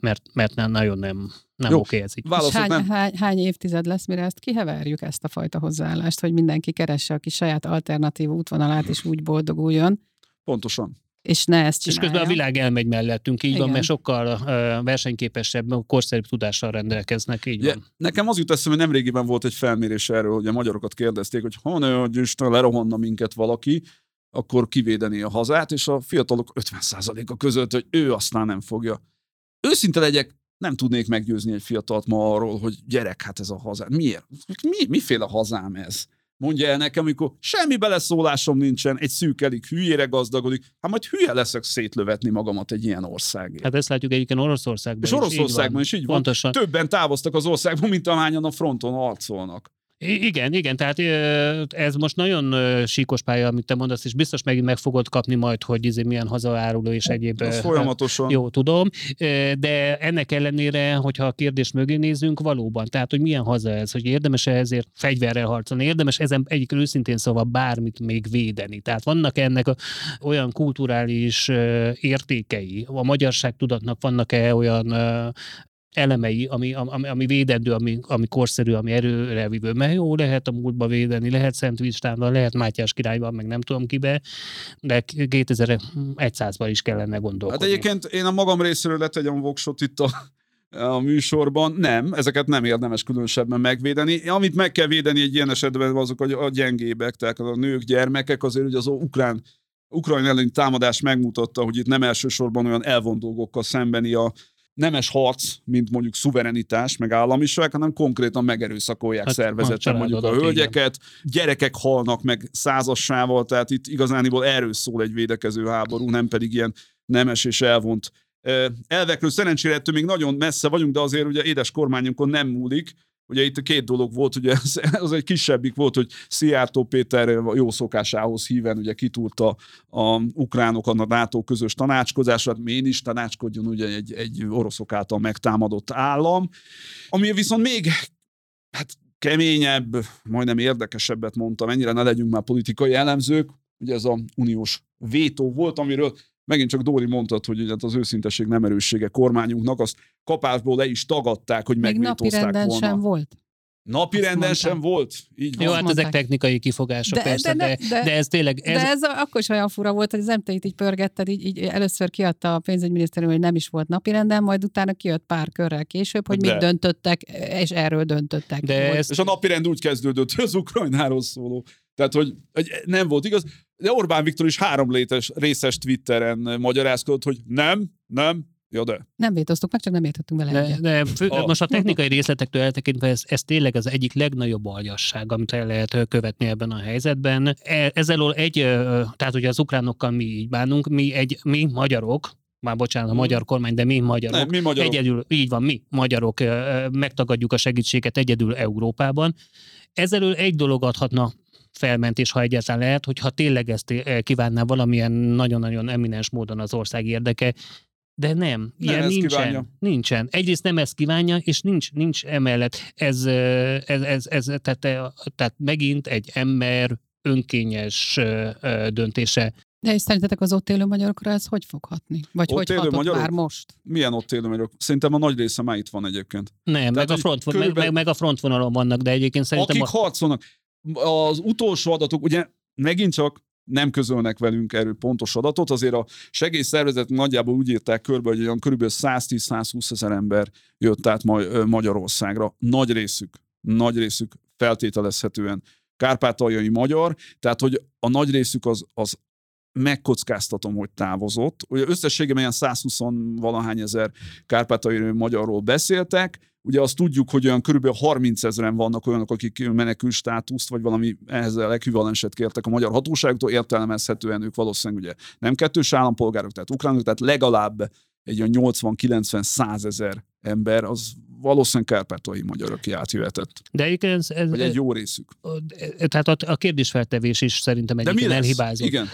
mert, mert nagyon nem, nem oké ez így. Hány, nem? Hány, hány évtized lesz, mire ezt kiheverjük, ezt a fajta hozzáállást, hogy mindenki keresse a kis saját alternatív útvonalát, és úgy boldoguljon. Pontosan. És ne ezt csinálja. És közben a világ elmegy mellettünk, így igen. Van, mert sokkal versenyképesebb, korszerűbb tudással rendelkeznek, így ja, van. Nekem az jut eszembe, hogy nemrégiben volt egy felmérés erről, hogy a magyarokat kérdezték, hogy ha ne, hogy Isten lerohanna minket valaki, akkor kivédeni a hazát, és a fiatalok ötven százaléka között, hogy ő aztán nem fogja. Őszinte legyek, nem tudnék meggyőzni egy fiatalt ma arról, hogy gyerek, hát ez a hazám. Miért? Mi, miféle hazám ez? Mondja el nekem, amikor semmi beleszólásom nincsen, egy szűkelik, hülyére gazdagodik, hát majd hülye leszek szétlövetni magamat egy ilyen országért. Hát ezt látjuk egyébként Oroszországban és is. És Oroszországban is így van. Pontosan. Többen távoztak az országból, mint amányan a fronton harcolnak. Igen, igen, tehát ez most nagyon síkos pálya, amit te mondasz, és biztos megint meg fogod kapni majd, hogy izé milyen hazaáruló és egyéb... Ez folyamatosan. Jó, tudom, de ennek ellenére, hogyha a kérdés mögé nézünk, valóban, tehát, hogy milyen haza ez, hogy érdemes ezért fegyverrel harcolni, érdemes ezen egyik őszintén szóval bármit még védeni. Tehát vannak ennek olyan kulturális értékei, a magyarság tudatnak vannak-e olyan elemei, ami, ami, ami védendő, ami, ami korszerű, ami erőre vívő. Mert jó, lehet a múltba védeni, lehet Szent Istvánban, lehet Mátyás királyban, meg nem tudom kibe, de kétezer-százban is kellene gondolkodni. Hát egyébként én a magam részéről letegyem voksot itt a, a műsorban. Nem, ezeket nem érdemes különösebben megvédeni. Amit meg kell védeni egy ilyen esetben, azok a, a gyengébek, tehát a nők, gyermekek, azért ugye az ukrán Ukrajna elleni támadás megmutatta, hogy itt nem elsősorban olyan elvont dolgokkal szembeni a nemes harc, mint mondjuk szuverenitás, meg államiság, hanem konkrétan megerőszakolják hát, szervezetten mondjuk a hölgyeket, igen. Gyerekek halnak meg százassával, tehát itt igazániból erről szól egy védekező háború, nem pedig ilyen nemes és elvont elvekről. Szerencsére ettől még nagyon messze vagyunk, de azért ugye édes kormányunkon nem múlik. Ugye itt két dolog volt, ugye az egy kisebbik volt, hogy Szíjártó Péter jó szokásához híven ugye kitúrta a ukránok a NATO közös tanácskozását, miért is tanácskodjon ugye egy, egy oroszok által megtámadott állam. Ami viszont még hát keményebb, majdnem érdekesebbet mondtam, ennyire ne legyünk már politikai elemzők, ugye ez a uniós vétó volt, amiről megint csak Dóri mondtad, hogy az őszintesség nem erőssége kormányunknak, azt kapásból le is tagadták, hogy megvétózták volna. Még napi renden sem volt. Napi azt renden mondtam. Sem volt? Így jó, van. Hát ezek technikai kifogások, de, persze, de, de, de, de ez tényleg... Ez... De ez akkor is olyan fura volt, hogy az em té i-t így pörgetted, így, így először kiadta a pénzügyminisztérium, hogy nem is volt napi renden, majd utána kijött pár körrel később, hogy de. mit döntöttek, és erről döntöttek. De ez... És a napi rend úgy kezdődött, hogy az Ukrajnáról szóló. Tehát, hogy nem volt igaz. De Orbán Viktor is három létes, részes Twitteren magyarázkodott, hogy nem, nem, ja de. Nem vétóztuk meg, csak nem értettünk vele. De, de, a... Most a technikai részletektől eltekintve ez, ez tényleg az egyik legnagyobb aljasság, amit el lehet követni ebben a helyzetben. Ezzel egy, tehát ugye az ukránokkal mi így bánunk, mi, egy, mi magyarok, már bocsánat, a magyar kormány, de mi magyarok, nem, mi magyarok. Egyedül, így van, mi magyarok megtagadjuk a segítséget egyedül Európában. Ezzel egy dolog adhatna felmentés, ha egyáltalán lehet, hogyha tényleg ezt kívánná valamilyen nagyon-nagyon eminens módon az ország érdeke, de nem, ilyen nem nincsen. Kívánja. Nincsen. Egyrészt nem ezt kívánja, és nincs, nincs emellett. Ez, ez, ez, ez tehát, tehát megint egy ember önkényes döntése. De és szerintetek az ott élő magyarokra ez hogy fog hatni? Vagy ott hogy hatott már most? Milyen ott élő magyarok? Szerintem a nagy része már itt van egyébként. Nem, meg a, front, körülben... meg, meg a frontvonalon vannak, de egyébként szerintem... Akik a... harcolnak. Az utolsó adatok, ugye megint csak nem közölnek velünk erről pontos adatot, azért a segélyszervezet nagyjából úgy írták körbe, hogy olyan kb. száztíz-százhúszezer ember jött át Magyarországra. Nagy részük, nagy részük feltételezhetően kárpátaljai magyar, tehát hogy a nagy részük az, az megkockáztatom, hogy távozott. Ugye összességében ilyen százhúsz-valahány ezer kárpátaljai magyarról beszéltek. Ugye azt tudjuk, hogy olyan kb. harmincezren vannak olyanok, akik menekül státuszt, vagy valami ehhez ekvivalenset kértek a magyar hatóságoktól, értelmezhetően ők valószínűleg ugye nem kettős állampolgárok, tehát ukránok, tehát legalább egy olyan nyolcvan-kilencven-száz ezer ember az valószínűleg kárpátaljai magyar, aki átjöhetett. De egyébként ez, ez, vagy egy jó részük. Tehát a, a kérdésfeltevés is szerintem egyébként elhibázott. Igen.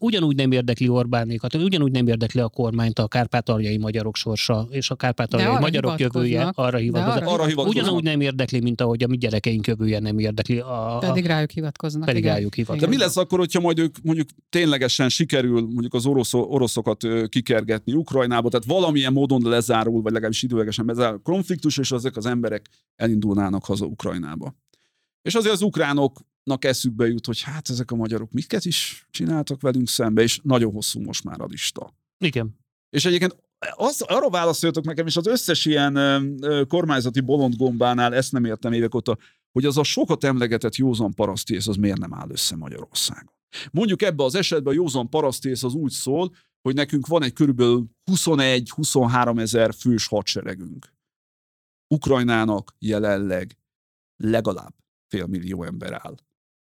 Ugyanúgy nem érdekli Orbánékat, ugyanúgy nem érdekli a kormányt a kárpátaljai magyarok sorsa, és a kárpátaljai magyarok jövője arra hivatkoznak. Ugyanúgy nem érdekli, mint ahogy a mi gyerekeink jövője nem érdekli. A, a, pedig rájuk hivatkoznak. Pedig rájuk hivatkoznak. De mi lesz akkor, hogyha majd ők mondjuk ténylegesen sikerül mondjuk az orosz, oroszokat kikergetni Ukrajnába, tehát valamilyen módon lezárul, vagy legalábbis időlegesen bezárul a konfliktus, és azok az emberek elindulnának haza Ukrajnába. És azért az ukránoknak eszükbe jut, hogy hát ezek a magyarok miket is csináltak velünk szembe, és nagyon hosszú most már a lista. Igen. És egyébként az, arra válaszoljatok nekem, és az összes ilyen kormányzati bolondgombánál ezt nem értem évek óta, hogy az a sokat emlegetett józan parasztész, az miért nem áll össze Magyarországon. Mondjuk ebben az esetben a józan parasztész az úgy szól, hogy nekünk van egy körülbelül huszonegy-huszonhárom ezer fős hadseregünk. Ukrajnának jelenleg legalább fél millió ember áll.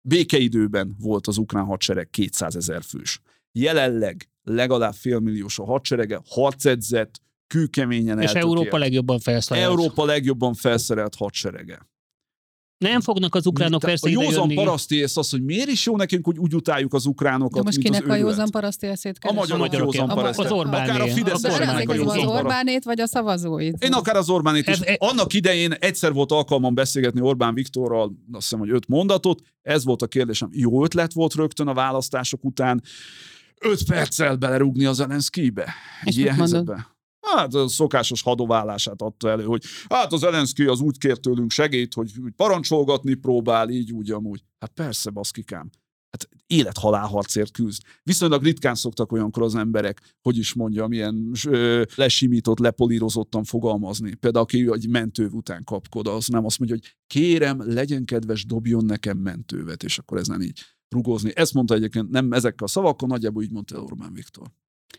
Békeidőben volt az ukrán hadsereg kétszázezer fős. Jelenleg legalább félmilliós a hadserege, harcedzett, kőkeményen eltökélt. És Európa legjobban felszerelt. Európa legjobban felszerelt hadserege. Nem fognak az ukránok persze idejönni. A józan parasztész az, hogy miért is jó nekünk, hogy úgy utáljuk az ukránokat, mint az őrület. De most kinek a józan parasztészét kell? A magyarok józan parasztészét. Az Orbánét. Akár a Fidesznek a józan Orbánét, vagy a szavazóit. Én akár az Orbánét is. Annak idején egyszer volt alkalmam beszélgetni Orbán Viktorral, azt hiszem, hogy öt mondatot. Ez volt a kérdésem. Jó ötlet volt rögtön a választások után öt perccel belerúgni az Elenszkijbe. Egy ilyen helyzetbe. Hát a szokásos hadoválását adta elő, hogy hát az Elenszkij az úgy kér tőlünk segít, hogy parancsolgatni próbál, így úgy amúgy. Hát persze, baszkikám. Hát élet-halál harcért küzd. Viszonylag ritkán szoktak olyankor az emberek, hogy is mondjam, ilyen ö, lesimított, lepolírozottan fogalmazni. Például aki egy mentőv után kapkod, az nem azt mondja, hogy kérem, legyen kedves, dobjon nekem mentővet, és akkor ez nem így rugózni. Ezt mondta egyébként, nem ezekkel a szavakkal, nagyjából így mondta Orbán Viktor.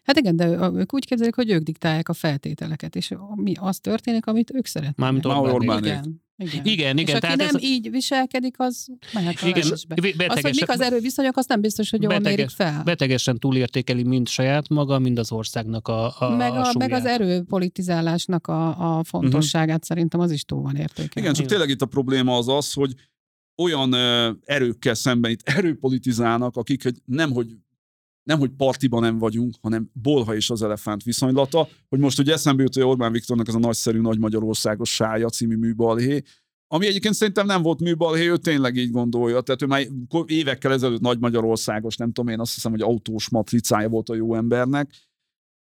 Hát igen, de ők úgy képzelik, hogy ők diktálják a feltételeket, és mi az történik, amit ők szeretnek. Mármint Orbánék. Igen, igen. És igen, aki tehát nem ez... így viselkedik, az mehet a levesbe. Az, hogy mik az erőviszonyok, azt nem biztos, hogy jól beteges, mérik fel. Betegesen túlértékeli mind saját maga, mind az országnak a, a, meg, a, a meg az erőpolitizálásnak a, a fontosságát uh-huh. szerintem az is túl van értékelve. Igen, csak tényleg itt a probléma az az, hogy olyan erőkkel szemben itt erőpolitizálnak, akik hogy nemhogy nem, hogy partiban nem vagyunk, hanem bolha és az elefánt viszonylata, hogy most ugye eszembe jut, hogy Orbán Viktornak ez a nagyszerű Nagy Magyarországos sája című műbalhé, ami egyébként szerintem nem volt műbalhé, ő tényleg így gondolja, tehát ő már évekkel ezelőtt Nagy Magyarországos, nem tudom én, azt hiszem, hogy autós matricája volt a jó embernek.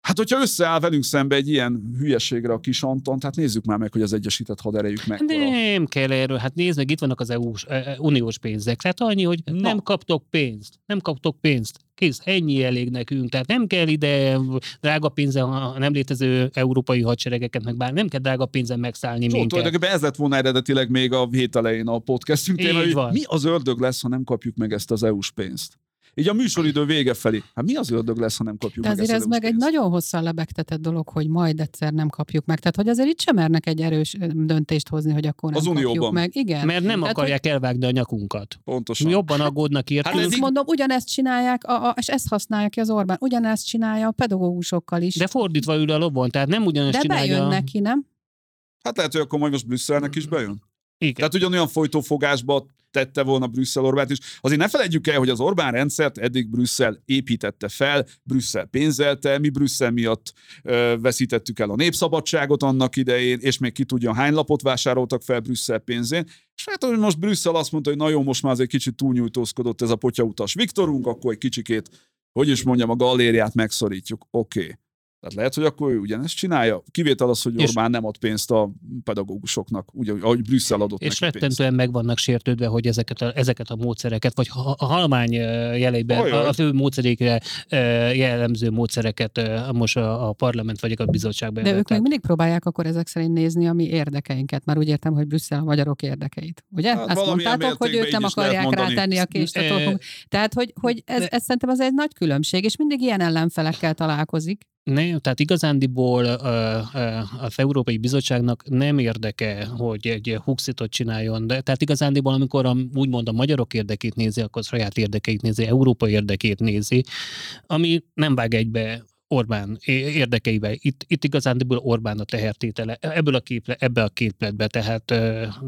Hát, hogyha összeáll velünk szembe egy ilyen hülyeségre a kis Anton, tehát nézzük már meg, hogy az egyesített haderejük mekkora. Nem kell erről, hát nézd meg, itt vannak az é u-s, e, uniós pénzek, tehát annyi, hogy Na. nem kaptok pénzt, nem kaptok pénzt, kész, ennyi elég nekünk, tehát nem kell ide drága pénzen, ha nem létező európai hadseregeket, meg bár nem kell drága pénzen megszállni Zsolt, minket. Tulajdonképpen ez lett volna eredetileg még a hét elején a podcastünk témája, mi az ördög lesz, ha nem kapjuk meg ezt az é u-s pénzt? Így a műsoridő vége felé. Hát mi az ördög lesz, ha nem kapjuk de meg? De azért ez meg pénzt? Egy nagyon hosszan lebegtetett dolog, hogy majd egyszer nem kapjuk meg. Tehát, hogy azért itt sem mernek egy erős döntést hozni, hogy akkor nem az kapjuk Unióban. Meg. Igen. Mert nem Tehát, akarják hogy... elvágni a nyakunkat. Pontosan. Jobban aggódnak értünk. Hát, hát, így... mondom, ugyanezt csinálják, a, a, és ezt használja ki az Orbán. Ugyanezt csinálja a pedagógusokkal is. De fordítva ül a lobon, tehát nem ugyanezt de csinálja. De bejön neki, nem? Hát lehet, hogy akkor majd most Brüsszelnek is bejön. Igen. Tehát ugyanolyan folytófogásba tette volna Brüsszel Orbánt is. Azért ne felejtjük el, hogy az Orbán rendszert eddig Brüsszel építette fel, Brüsszel pénzelte, mi Brüsszel miatt ö, veszítettük el a népszabadságot annak idején, és még ki tudja, hány lapot vásároltak fel Brüsszel pénzén. És hát, hogy most Brüsszel azt mondta, hogy na jó, most már azért kicsit túlnyújtózkodott ez a potyautas Viktorunk, akkor egy kicsikét, hogy is mondjam, a galériát megszorítjuk. Oké. Okay. Tehát lehet, hogy akkor ő ugyanezt csinálja. Kivétel az, hogy Orbán nem ad pénzt a pedagógusoknak, úgy, ahogy Brüsszel adott és neki pénzt. És rettentően meg vannak sértődve, hogy ezeket a, ezeket a módszereket, vagy a halmány jeleiben, Ajaj. a fő módszerékre jellemző módszereket most a, a parlament vagy a bizottságban. De ők még tehát... mindig próbálják akkor ezek szerint nézni a mi érdekeinket. Már úgy értem, hogy Brüsszel a magyarok érdekeit. Ugye? Hát azt mondtátok, hogy ők nem akarják rátenni a kést a torkunk. Tehát, hogy, hogy ez, ez szerintem az egy nagy különbség, és mindig ilyen ellenfelekkel találkozik. Nem, tehát igazándiból az Európai Bizottságnak nem érdeke, hogy egy huxitot csináljon, de tehát igazándiból, amikor a, úgymond a magyarok érdekét nézi, akkor saját érdekeit nézi, Európa érdekét nézi, ami nem vág egybe Orbán érdekeibe. Itt, itt igazándiból Orbán a tehertétele. Ebből a képle, ebbe a képletbe, tehát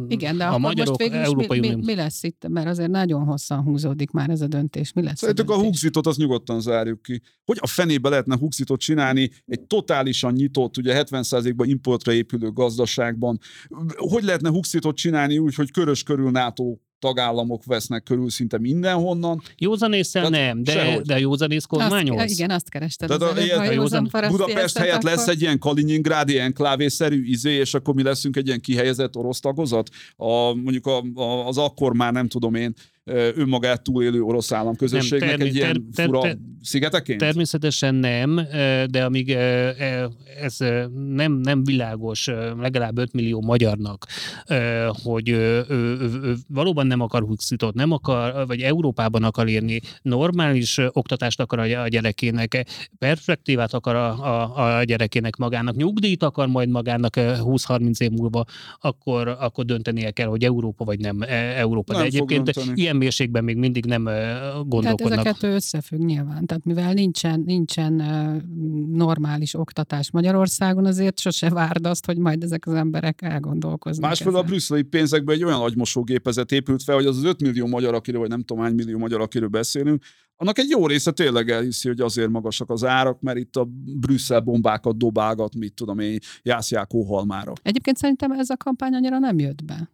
igen, de a magyarok, most Európai Unió. Mi, mi lesz itt? Mert azért nagyon hosszan húzódik már ez a döntés. Mi lesz? Szerintem a, a Huxitot azt nyugodtan zárjuk ki. Hogy a fenébe lehetne Huxitot csinálni egy totálisan nyitott, ugye hetven százalékban importra épülő gazdaságban? Hogy lehetne Huxitot csinálni úgy, hogy körös körül NATO tagállamok vesznek körül szinte mindenhonnan. Józanésszel nem, de, de józanész kormányhoz. Igen, azt kerested. Az előbb, ilyet, józan... Budapest helyett akkor... lesz egy ilyen kaliningrádi enklávészerű izé, és akkor mi leszünk egy ilyen kihelyezett orosz tagozat? A, mondjuk a, a, az akkor már nem tudom én, önmagát túlélő orosz államközösségnek termi, egy ilyen ter, ter, fura ter, szigeteként? Természetesen nem, de amíg ez nem, nem világos legalább öt millió magyarnak, hogy ő, ő, ő valóban nem akar Huxitot, nem akar, vagy Európában akar élni, normális oktatást akar a gyerekének, perspektívát akar a, a, a gyerekének magának, nyugdíjt akar majd magának húsz-harminc év múlva, akkor, akkor döntenie kell, hogy Európa vagy nem Európa. Nem de egyébként ilyen mérségben még mindig nem gondolkodnak. Tehát ez a kettő összefügg nyilván. Tehát mivel nincsen, nincsen normális oktatás Magyarországon, azért sose várd azt, hogy majd ezek az emberek elgondolkoznak. Másfél a brüsszeli pénzekben egy olyan agymosógépezet épült fel, hogy az az öt millió magyar, akiről, vagy nem tudom hány millió magyar, akiről beszélünk, annak egy jó része tényleg elhiszi, hogy azért magasak az árak, mert itt a Brüsszel bombákat dobálgat, mit tudom én, Jászjákó halmára. Egyébként szerintem ez a kampány annyira nem jött be.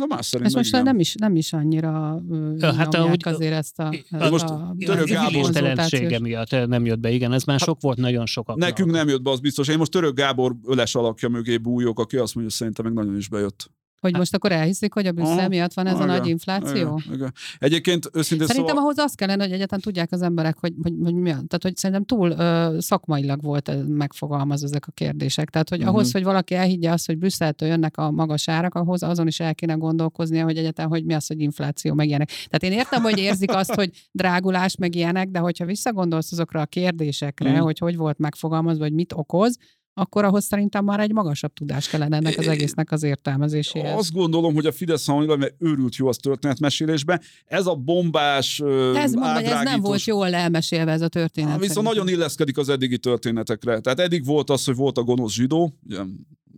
Na más szerintem. Ez most nem is, nem is annyira ja, hát ahogy, azért ezt a, ezt most a Török Gábor konzultációs... miatt nem jött be, igen, ez már hát, sok volt nagyon sokaknak. Nekünk nem jött be, az biztos. Én most Török Gábor öles alakja mögé bújok, aki azt mondja, hogy szerintem meg nagyon is bejött. Hogy most akkor elhiszik, hogy a Brüsszel miatt van ez a nagy infláció? Igen, igen. Egyébként őszintén szerintem szóval... ahhoz az kellene, hogy egyáltalán tudják az emberek, hogy, hogy, hogy mi a... Tehát, hogy szerintem túl ö, szakmailag volt megfogalmazva ezek a kérdések. Tehát, hogy uh-huh. ahhoz, hogy valaki elhiggye azt, hogy Brüsszeltől jönnek a magas árak, ahhoz azon is el kéne gondolkoznia, hogy egyáltalán, hogy mi az, hogy infláció, meg ilyenek. Tehát én értem, hogy érzik azt, hogy drágulás, meg ilyenek, de hogyha visszagondolsz azokra a kérdésekre, uh-huh. hogy hogy volt megfogalmazva, hogy mit okoz, akkor ahhoz szerintem már egy magasabb tudás kellene ennek az egésznek az értelmezéséhez. Azt gondolom, hogy a Fidesz hangulat, mert őrült jó az történetmesélésben, ez a bombás ez, mondom, ez nem volt jól elmesélve ez a történet. Há, viszont szerintem nagyon illeszkedik az eddigi történetekre. Tehát eddig volt az, hogy volt a gonosz zsidó, ugye,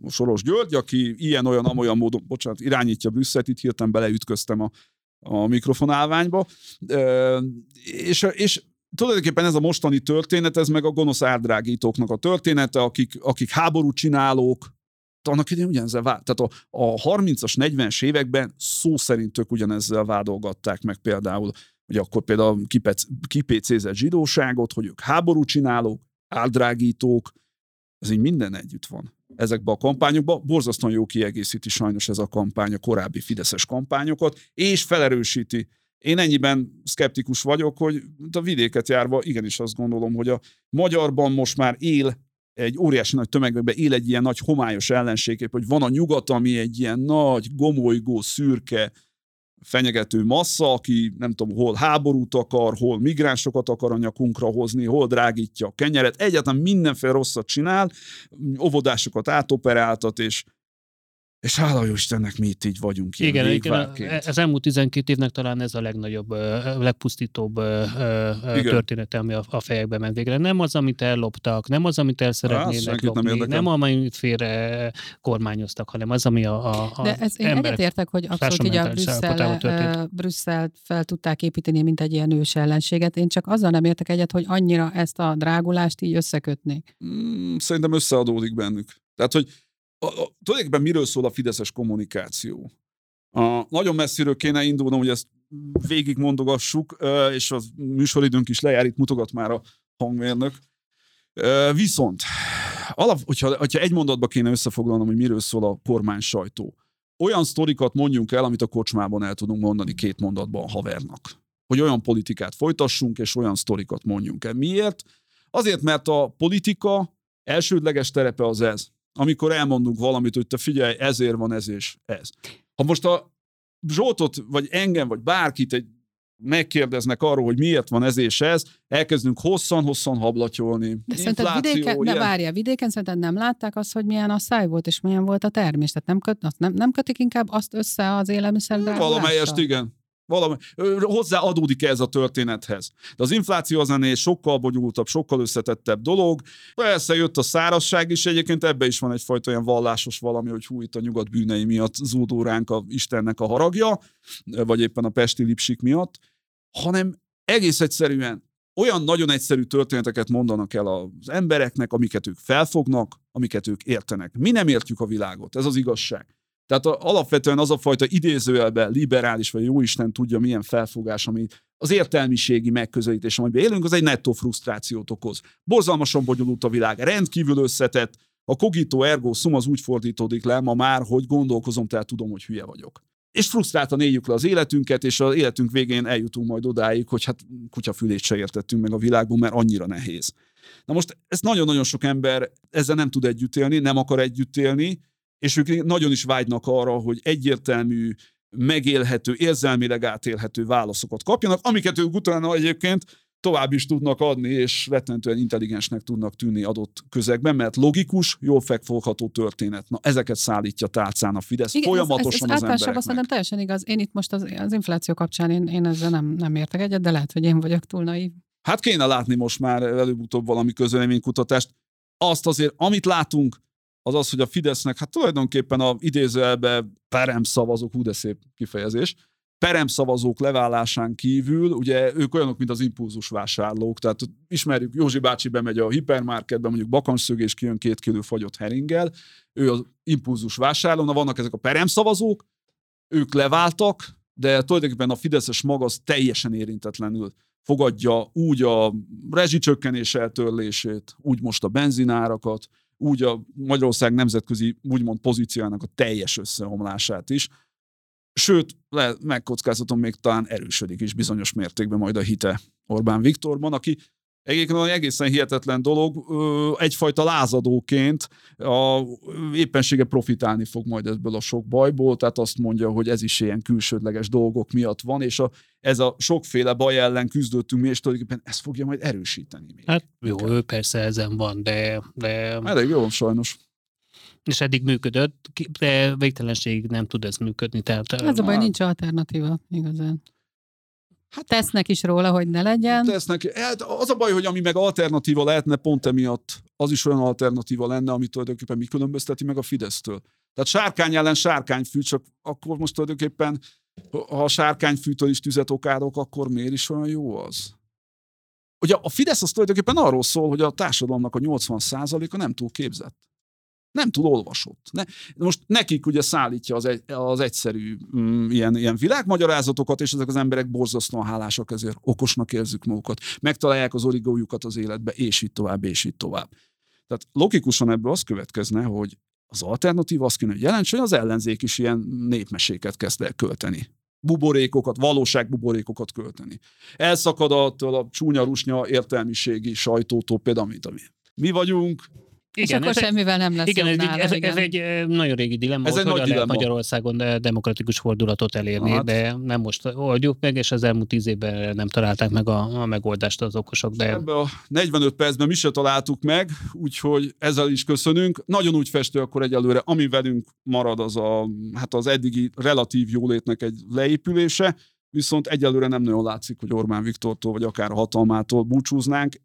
Soros György, aki ilyen-olyan, amolyan módon, bocsánat, irányítja Brüsszelt, itt hirtelen beleütköztem a, a mikrofonálványba. E, és... és tulajdonképpen ez a mostani történet, ez meg a gonosz árdrágítóknak a története, akik, akik háborút csinálók. Annak idején ugyanezzel vád... Tehát a, a harmincas, negyvenes években szó szerint ők ugyanezzel vádolgatták meg például, hogy akkor például kipécézett zsidóságot, hogy ők háborút csinálók, árdrágítók, ez így minden együtt van ezekben a kampányokban. Borzasztóan jó kiegészíti sajnos ez a kampány a korábbi fideszes kampányokat, és felerősíti. Én ennyiben szkeptikus vagyok, hogy a vidéket járva igenis azt gondolom, hogy a magyarban most már él egy óriási nagy tömegben, él egy ilyen nagy homályos ellenségkép, hogy van a nyugat, ami egy ilyen nagy, gomolygó, szürke, fenyegető massza, aki nem tudom, hol háborút akar, hol migránsokat akar a nyakunkra hozni, hol drágítja a kenyeret, egyáltalán mindenféle rosszat csinál, óvodásokat átoperáltat, és És hála jó Istennek mi itt így vagyunk. Ilyen igen, az elmúlt tizenkét évnek talán ez a legnagyobb, legpusztítóbb igen. története, ami a, a fejekbe ment végre. Nem az, amit elloptak, nem az, amit el szeretnének lopni, nem, nem amit félre kormányoztak, hanem az, ami a, a, a de ez ember. Én egyetértek, hogy abszolút így a Brüsszel, Brüsszelt fel tudták építeni, mint egy ilyen ős ellenséget. Én csak azzal nem értek egyet, hogy annyira ezt a drágulást így összekötnék. Hmm, szerintem összeadódik bennük. Tehát, hogy A, a, tulajdonképpen miről szól a fideszes kommunikáció? A, nagyon messziről kéne indulnom, hogy ezt végigmondogassuk, és a műsoridőnk is lejár, itt mutogat már a hangmérnök. Viszont, alap, hogyha, hogyha egy mondatba kéne összefoglalnom, hogy miről szól a kormány sajtó. Olyan sztorikat mondjunk el, amit a kocsmában el tudunk mondani két mondatban a havernak. Hogy olyan politikát folytassunk, és olyan sztorikat mondjunk el. Miért? Azért, mert a politika elsődleges terepe az ez. Amikor elmondunk valamit, hogy te figyelj, ezért van ez és ez. Ha most a Zsoltot, vagy engem, vagy bárkit egy, megkérdeznek arról, hogy miért van ez és ez, elkezdünk hosszan-hosszan hablatyolni. De szerinted vidéken, de várja, vidéken szerinted nem látták azt, hogy milyen a száj volt, és milyen volt a termés. Tehát nem, köt, nem, nem kötik inkább azt össze az élelmiszer drágulással? Valamelyest igen. Valami, hozzá adódik ez a történethez. De az infláció az ennél sokkal bonyolultabb, sokkal összetettebb dolog. Persze jött a szárazság is, egyébként ebbe is van egyfajta olyan vallásos valami, hogy hú, itt a nyugat bűnei miatt zúdul ránk a Istennek a haragja, vagy éppen a pesti lipsik miatt, hanem egész egyszerűen olyan nagyon egyszerű történeteket mondanak el az embereknek, amiket ők felfognak, amiket ők értenek. Mi nem értjük a világot, ez az igazság. Tehát a, alapvetően az a fajta idézőjelben liberális, vagy jóisten tudja milyen felfogás, ami az értelmiségi megközelítés, amiben élünk, az egy nettó frusztrációt okoz. Borzalmasan bonyolult a világ, rendkívül összetett, a cogito ergo sum az úgy fordítódik le ma már, hogy gondolkozom, tehát tudom, hogy hülye vagyok. És frusztráltan éljük le az életünket, és az életünk végén eljutunk majd odáig, hogy hát kutyafülét se értettünk meg a világban, mert annyira nehéz. Na most ez nagyon-nagyon sok ember ezzel nem tud együtt élni, nem akar együtt élni, és ők nagyon is vágynak arra, hogy egyértelmű, megélhető, érzelmileg átélhető válaszokat kapjanak, amiket ők utána egyébként tovább is tudnak adni, és rettentően intelligensnek tudnak tűnni adott közegben, mert logikus, jól megfogható történet. Na, ezeket szállítja tálcán a Fidesz. Igen, folyamatosan ez, ez, ez az embereknek. Szerintem teljesen igaz. Én itt most az, az infláció kapcsán én, én ezzel nem, nem értek egyet, de lehet, hogy én vagyok túl naív. Hát kéne látni most már előbb-utóbb valami közvéleménykutatást. Azt azért, amit látunk, az az, hogy a Fidesznek, hát tulajdonképpen a idézőjelben peremszavazók, hú de szép kifejezés, peremszavazók leválásán kívül, ugye ők olyanok, mint az impulzusvásárlók, tehát ismerjük, Józsi bácsi bemegy a hipermarketbe, mondjuk bakancsszög és kijön két kiló fagyott heringgel, ő az impulzusvásárló, na vannak ezek a peremszavazók, ők leváltak, de tulajdonképpen a fideszes maga az teljesen érintetlenül fogadja úgy a rezsicsökkenés eltörlését, úgy most a benzinárakat, úgy a Magyarország nemzetközi úgymond pozíciójának a teljes összeomlását is. Sőt, le, megkockáztatom, még talán erősödik is bizonyos mértékben majd a hite Orbán Viktorban, aki egyébként egészen hihetetlen dolog, egyfajta lázadóként a éppensége profitálni fog majd ebből a sok bajból, tehát azt mondja, hogy ez is ilyen külsődleges dolgok miatt van, és a, ez a sokféle baj ellen küzdöttünk mi, és tulajdonképpen ezt fogja majd erősíteni. Még. Hát jó, ő persze ezen van, de... de... elég jó, sajnos. És eddig működött, de végtelenségig nem tud ez működni. Tehát, ez a baj, nincs alternatíva igazán. Hát, tesznek is róla, hogy ne legyen. Tesznek. Hát az a baj, hogy ami meg alternatíva lehetne, pont emiatt az is olyan alternatíva lenne, amit tulajdonképpen mi különbözteti meg a Fidesztől. Tehát sárkány ellen sárkányfű, csak akkor most tulajdonképpen, ha a sárkányfűtől is tüzet okárok, akkor miért is olyan jó az? Ugye a Fidesz az tulajdonképpen arról szól, hogy a társadalomnak a nyolcvan százaléka nem túl képzett. Nem túl olvasott. Ne, most nekik ugye szállítja az, egy, az egyszerű mm, ilyen, ilyen világmagyarázatokat, és ezek az emberek borzasztóan hálásak ezért, okosnak érzik magukat, megtalálják az origójukat az életbe, és így tovább, és így tovább. Tehát logikusan ebből az következne, hogy az alternatív azt kéne, hogy jelents, hogy az ellenzék is ilyen népmeséket kezd el költeni. Buborékokat, valóságbuborékokat költeni. Elszakad attól a csúnya rusnya értelmiségi sajtótól, például, mint ami mi vagyunk, igen, és akkor ez semmivel nem lesz igen, jobb nála, ez, igen. Ez egy nagyon régi dilemma, ez hogy hogyan lehet Magyarországon demokratikus fordulatot elérni, hát. De nem most oldjuk meg, és az elmúlt tíz évben nem találták meg a, a megoldást az okosok. De... ebben a negyvenöt percben mi se találtuk meg, úgyhogy ezzel is köszönünk. Nagyon úgy festő akkor egyelőre, ami velünk marad, az a, hát az eddigi relatív jólétnek egy leépülése, viszont egyelőre nem nagyon látszik, hogy Orbán Viktortól, vagy akár a hatalmától búcsúznánk.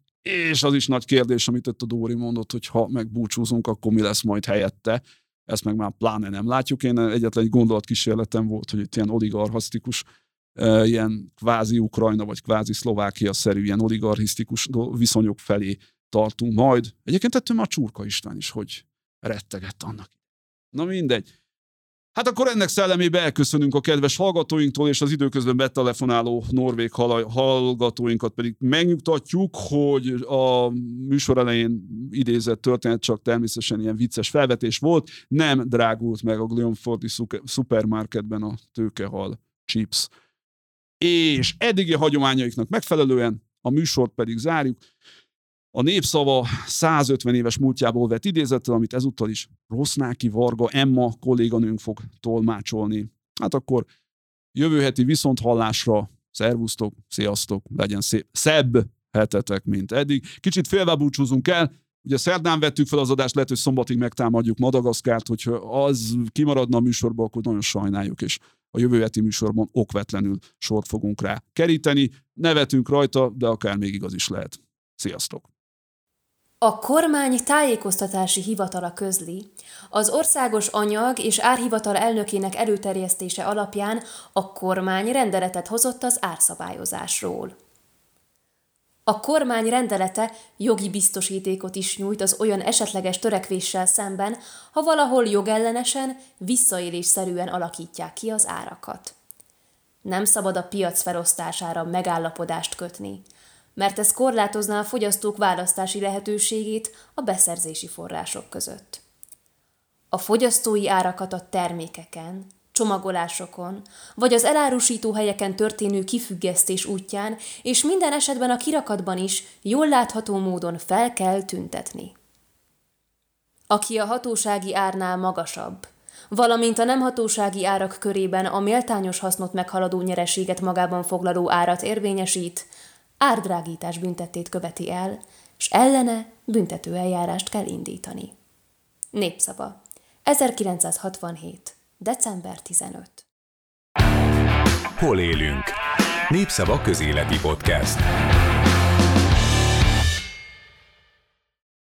És az is nagy kérdés, amit ott a Dóri mondott, hogy ha megbúcsúzunk, akkor mi lesz majd helyette. Ezt meg már pláne nem látjuk. Én egyetlen egy gondolatkísérletem volt, hogy itt ilyen oligarchasztikus, ilyen kvázi Ukrajna vagy kvázi Szlovákia-szerű ilyen oligarchisztikus viszonyok felé tartunk majd. Egyébként ettől már Csurka István is, hogy rettegett annak. Na mindegy. Hát akkor ennek szellemében elköszönünk a kedves hallgatóinktól, és az időközben betelefonáló norvég hallgatóinkat pedig megnyugtatjuk, hogy a műsor elején idézett történet csak természetesen ilyen vicces felvetés volt, nem drágult meg a Gleonfordi szupermarketben a tőkehal chips. És eddigi hagyományaiknak megfelelően a műsort pedig zárjuk a Népszava százötven éves múltjából vett idézettel, amit ezúttal is Rossznáki Varga Emma kolléganőnk fog tolmácsolni. Hát akkor jövő heti viszonthallásra, szervusztok, sziasztok, legyen szép, szebb hetetek, mint eddig. Kicsit félve búcsúzunk el, ugye szerdán vettük fel az adást, lehet, hogy szombatig megtámadjuk Madagaszkárt, hogyha az kimaradna a műsorba, akkor nagyon sajnáljuk, és a jövő heti műsorban okvetlenül sort fogunk rá keríteni. Nevetünk rajta, de akár még igaz is lehet. Sziasztok! A kormány tájékoztatási hivatala közli, az országos anyag és árhivatal elnökének előterjesztése alapján a kormány rendeletet hozott az árszabályozásról. A kormány rendelete jogi biztosítékot is nyújt az olyan esetleges törekvéssel szemben, ha valahol jogellenesen, visszaélésszerűen alakítják ki az árakat. Nem szabad a piac felosztására megállapodást kötni, mert ez korlátozná a fogyasztók választási lehetőségét a beszerzési források között. A fogyasztói árakat a termékeken, csomagolásokon, vagy az elárusító helyeken történő kifüggesztés útján, és minden esetben a kirakatban is jól látható módon fel kell tüntetni. Aki a hatósági árnál magasabb, valamint a nem hatósági árak körében a méltányos hasznot meghaladó nyereséget magában foglaló árat érvényesít, árdrágítás büntettét követi el, s ellene büntető eljárást kell indítani. Népszava. ezerkilencszázhatvanhét. december tizenötödike. Hol élünk? Népszava közéleti podcast.